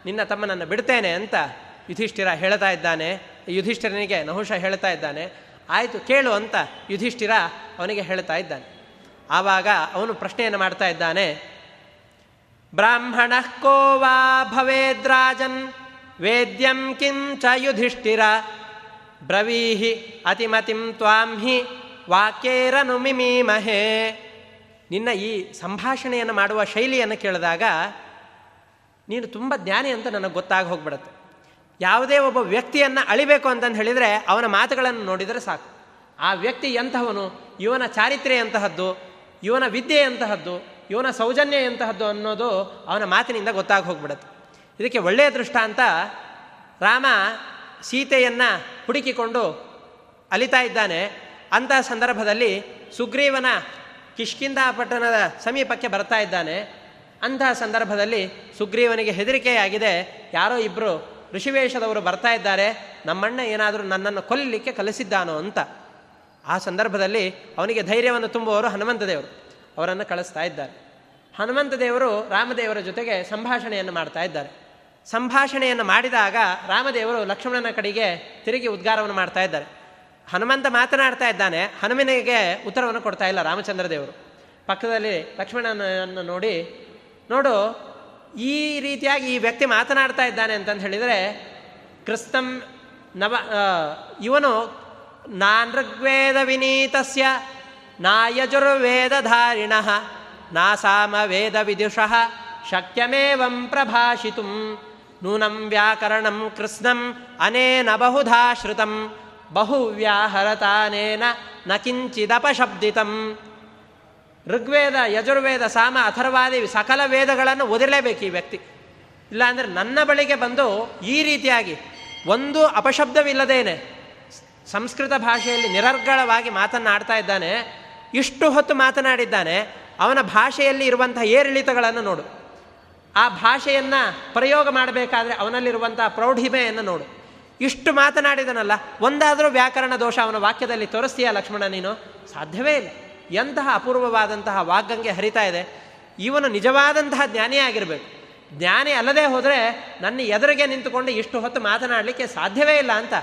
ನಿನ್ನ ತಮ್ಮನನ್ನು ಬಿಡ್ತೇನೆ ಅಂತ ಯುಧಿಷ್ಠಿರ ಹೇಳ್ತಾ ಇದ್ದಾನೆ. ಯುಧಿಷ್ಠಿರನಿಗೆ ನಹುಷ ಹೇಳ್ತಾ ಇದ್ದಾನೆ. ಆಯಿತು ಕೇಳು ಅಂತ ಯುಧಿಷ್ಠಿರ ಅವನಿಗೆ ಹೇಳ್ತಾ ಇದ್ದಾನೆ. ಆವಾಗ ಅವನು ಪ್ರಶ್ನೆಯನ್ನು ಮಾಡ್ತಾ ಇದ್ದಾನೆ. ಬ್ರಾಹ್ಮಣ ಕೋ ವಾ ಭವೇದ್ರಾಜನ್ ವೇದ್ಯಂ ಕಿಂಚ ಯುಧಿಷ್ಠಿರ ಬ್ರವೀಹಿ ಅತಿಮತಿಂ ತ್ವಾಂ ಹಿ ವಾಕ್ಯೇರನು ಮಿಮೀಮಹೇ. ನಿನ್ನ ಈ ಸಂಭಾಷಣೆಯನ್ನು ಮಾಡುವ ಶೈಲಿಯನ್ನು ಕೇಳಿದಾಗ ನೀನು ತುಂಬ ಜ್ಞಾನಿ ಅಂತ ನನಗೆ ಗೊತ್ತಾಗಿ ಹೋಗ್ಬಿಡುತ್ತೆ. ಯಾವುದೇ ಒಬ್ಬ ವ್ಯಕ್ತಿಯನ್ನು ಅಳಿಬೇಕು ಅಂತಂದು ಹೇಳಿದರೆ ಅವನ ಮಾತುಗಳನ್ನು ನೋಡಿದರೆ ಸಾಕು, ಆ ವ್ಯಕ್ತಿ ಎಂತಹವನು, ಇವನ ಚಾರಿತ್ರ್ಯ ಎಂತಹದ್ದು, ಇವನ ವಿದ್ಯೆ ಎಂತಹದ್ದು, ಇವನ ಸೌಜನ್ಯ ಎಂತಹದ್ದು ಅನ್ನೋದು ಅವನ ಮಾತಿನಿಂದ ಗೊತ್ತಾಗಿ ಹೋಗ್ಬಿಡುತ್ತೆ. ಇದಕ್ಕೆ ಒಳ್ಳೆಯ ದೃಷ್ಟಾಂತ, ರಾಮ ಸೀತೆಯನ್ನು ಹುಡುಕಿಕೊಂಡು ಅಲಿತಾ ಇದ್ದಾನೆ. ಅಂತಹ ಸಂದರ್ಭದಲ್ಲಿ ಸುಗ್ರೀವನ ಕಿಷ್ಕಿಂಧಾ ಪಟ್ಟಣದ ಸಮೀಪಕ್ಕೆ ಬರ್ತಾ ಇದ್ದಾನೆ. ಅಂತಹ ಸಂದರ್ಭದಲ್ಲಿ ಸುಗ್ರೀವನಿಗೆ ಹೆದರಿಕೆಯಾಗಿದೆ. ಯಾರೋ ಇಬ್ಬರು ಋಷಿವೇಶದವರು ಬರ್ತಾ ಇದ್ದಾರೆ, ನಮ್ಮಣ್ಣ ಏನಾದರೂ ನನ್ನನ್ನು ಕೊಲ್ಲಲಿಕ್ಕೆ ಕಲಿಸಿದ್ದಾನೋ ಅಂತ. ಆ ಸಂದರ್ಭದಲ್ಲಿ ಅವನಿಗೆ ಧೈರ್ಯವನ್ನು ತುಂಬುವವರು ಹನುಮಂತ ದೇವರು, ಅವರನ್ನು ಕಳಿಸ್ತಾ ಇದ್ದಾರೆ. ಹನುಮಂತ ದೇವರು ರಾಮದೇವರ ಜೊತೆಗೆ ಸಂಭಾಷಣೆಯನ್ನು ಮಾಡ್ತಾ ಇದ್ದಾರೆ. ಸಂಭಾಷಣೆಯನ್ನು ಮಾಡಿದಾಗ ರಾಮದೇವರು ಲಕ್ಷ್ಮಣನ ಕಡೆಗೆ ತಿರುಗಿ ಉದ್ಗಾರವನ್ನು ಮಾಡ್ತಾ ಇದ್ದಾರೆ. ಹನುಮಂತ ಮಾತನಾಡ್ತಾ ಇದ್ದಾನೆ, ಹನುಮನಿಗೆ ಉತ್ತರವನ್ನು ಕೊಡ್ತಾ ಇಲ್ಲ ರಾಮಚಂದ್ರ ದೇವರು. ಪಕ್ಕದಲ್ಲಿ ಲಕ್ಷ್ಮಣನನ್ನು ನೋಡಿ, ನೋಡು ಈ ರೀತಿಯಾಗಿ ಈ ವ್ಯಕ್ತಿ ಮಾತನಾಡ್ತಾ ಇದ್ದಾನೆ ಅಂತಂದು ಹೇಳಿದರೆ, ಕೃಸ್ತಂ ನವ ಇವನು ನಾನೃಗ್ವೇದ ವಿನೀತಸ್ಯ ನಾಯಜುರ್ವೇದಧಾರಿಣಃ ನಾಸಾಮ ವೇದ ವಿದುಷಃ ಶಕ್ಯಮೇವಂ ಪ್ರಭಾಷಿತುಂ ನೂನಂ ವ್ಯಾಕರಣಂ ಕೃಷ್ಣಂ ಅನೇನ ಬಹುಧಾ ಶ್ರುತಂ ಬಹುವ್ಯಾಹರತಾನೇನ ನ ಕಿಂಚಿದಪಶಬ್ದಿತಂ. ಋಗ್ವೇದ, ಯಜುರ್ವೇದ, ಸಾಮ, ಅಥರ್ವಾದಿ ಸಕಲ ವೇದಗಳನ್ನು ಓದಿರಲೇಬೇಕು ಈ ವ್ಯಕ್ತಿ. ಇಲ್ಲಾಂದರೆ ನನ್ನ ಬಳಿಗೆ ಬಂದು ಈ ರೀತಿಯಾಗಿ ಒಂದು ಅಪಶಬ್ದವಿಲ್ಲದೇನೆ ಸಂಸ್ಕೃತ ಭಾಷೆಯಲ್ಲಿ ನಿರರ್ಗಳವಾಗಿ ಮಾತನಾಡ್ತಾ ಇದ್ದಾನೆ. ಇಷ್ಟು ಹೊತ್ತು ಮಾತನಾಡಿದ್ದಾನೆ, ಅವನ ಭಾಷೆಯಲ್ಲಿ ಇರುವಂತಹ ಏರಿಳಿತಗಳನ್ನು ನೋಡು, ಆ ಭಾಷೆಯನ್ನು ಪ್ರಯೋಗ ಮಾಡಬೇಕಾದ್ರೆ ಅವನಲ್ಲಿರುವಂಥ ಪ್ರೌಢಿಮೆಯನ್ನು ನೋಡು. ಇಷ್ಟು ಮಾತನಾಡಿದನಲ್ಲ, ಒಂದಾದರೂ ವ್ಯಾಕರಣ ದೋಷ ಅವನ ವಾಕ್ಯದಲ್ಲಿ ತೋರಿಸ್ತೀಯ ಲಕ್ಷ್ಮಣ ನೀನು? ಸಾಧ್ಯವೇ ಇಲ್ಲ. ಎಂತಹ ಅಪೂರ್ವವಾದಂತಹ ವಾಗ್ಗಂಗೆ ಹರಿತಾ ಇದೆ. ಇವನು ನಿಜವಾದಂತಹ ಜ್ಞಾನಿಯೇ ಆಗಿರಬೇಕು. ಜ್ಞಾನಿ ಅಲ್ಲದೆ ಹೋದರೆ ನನ್ನ ಎದುರಿಗೆ ನಿಂತುಕೊಂಡು ಇಷ್ಟು ಹೊತ್ತು ಮಾತನಾಡಲಿಕ್ಕೆ ಸಾಧ್ಯವೇ ಇಲ್ಲ ಅಂತ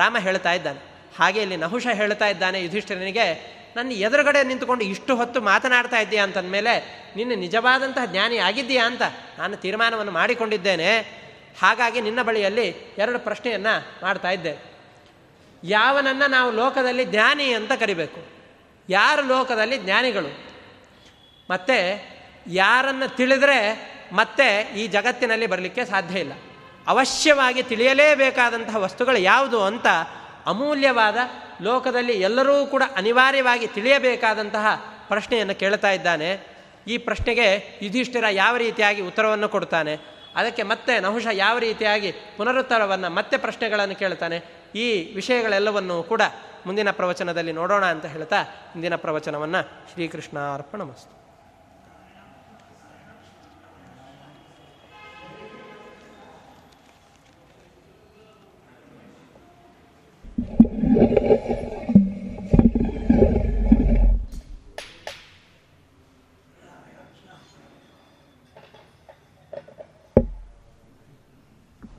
ರಾಮ ಹೇಳ್ತಾ ಇದ್ದಾನೆ. ಹಾಗೆ ಇಲ್ಲಿ ನಹುಷ ಹೇಳ್ತಾ ಇದ್ದಾನೆ ಯುಧಿಷ್ಠಿರನಿಗೆ, ನನ್ನ ಎದುರುಗಡೆ ನಿಂತುಕೊಂಡು ಇಷ್ಟು ಹೊತ್ತು ಮಾತನಾಡ್ತಾ ಇದ್ದೀಯಾ ಅಂತಂದಮೇಲೆ ನಿನ್ನ ನಿಜವಾದಂತಹ ಜ್ಞಾನಿ ಆಗಿದ್ದೀಯಾ ಅಂತ ನಾನು ತೀರ್ಮಾನವನ್ನು ಮಾಡಿಕೊಂಡಿದ್ದೇನೆ. ಹಾಗಾಗಿ ನಿನ್ನ ಬಳಿಯಲ್ಲಿ ಎರಡು ಪ್ರಶ್ನೆಯನ್ನು ಮಾಡ್ತಾ ಇದ್ದೆ. ಯಾವನನ್ನು ನಾವು ಲೋಕದಲ್ಲಿ ಜ್ಞಾನಿ ಅಂತ ಕರಿಬೇಕು, ಯಾರು ಲೋಕದಲ್ಲಿ ಜ್ಞಾನಿಗಳು, ಮತ್ತು ಯಾರನ್ನು ತಿಳಿದರೆ ಮತ್ತೆ ಈ ಜಗತ್ತಿನಲ್ಲಿ ಬರಲಿಕ್ಕೆ ಸಾಧ್ಯ ಇಲ್ಲ, ಅವಶ್ಯವಾಗಿ ತಿಳಿಯಲೇಬೇಕಾದಂತಹ ವಸ್ತುಗಳು ಯಾವುದು ಅಂತ ಅಮೂಲ್ಯವಾದ ಲೋಕದಲ್ಲಿ ಎಲ್ಲರೂ ಕೂಡ ಅನಿವಾರ್ಯವಾಗಿ ತಿಳಿಯಬೇಕಾದಂತಹ ಪ್ರಶ್ನೆಯನ್ನು ಕೇಳ್ತಾ ಇದ್ದಾನೆ. ಈ ಪ್ರಶ್ನೆಗೆ ಯುಧಿಷ್ಠಿರ ಯಾವ ರೀತಿಯಾಗಿ ಉತ್ತರವನ್ನು ಕೊಡ್ತಾನೆ, ಅದಕ್ಕೆ ಮತ್ತೆ ನಹುಷ ಯಾವ ರೀತಿಯಾಗಿ ಪುನರುತ್ತರವನ್ನು ಮತ್ತೆ ಪ್ರಶ್ನೆಗಳನ್ನು ಕೇಳ್ತಾನೆ, ಈ ವಿಷಯಗಳೆಲ್ಲವನ್ನೂ ಕೂಡ ಮುಂದಿನ ಪ್ರವಚನದಲ್ಲಿ ನೋಡೋಣ ಅಂತ ಹೇಳ್ತಾ ಇಂದಿನ ಪ್ರವಚನವನ್ನು ಶ್ರೀಕೃಷ್ಣ ಅರ್ಪಣಮಸ್ತು. Thank you.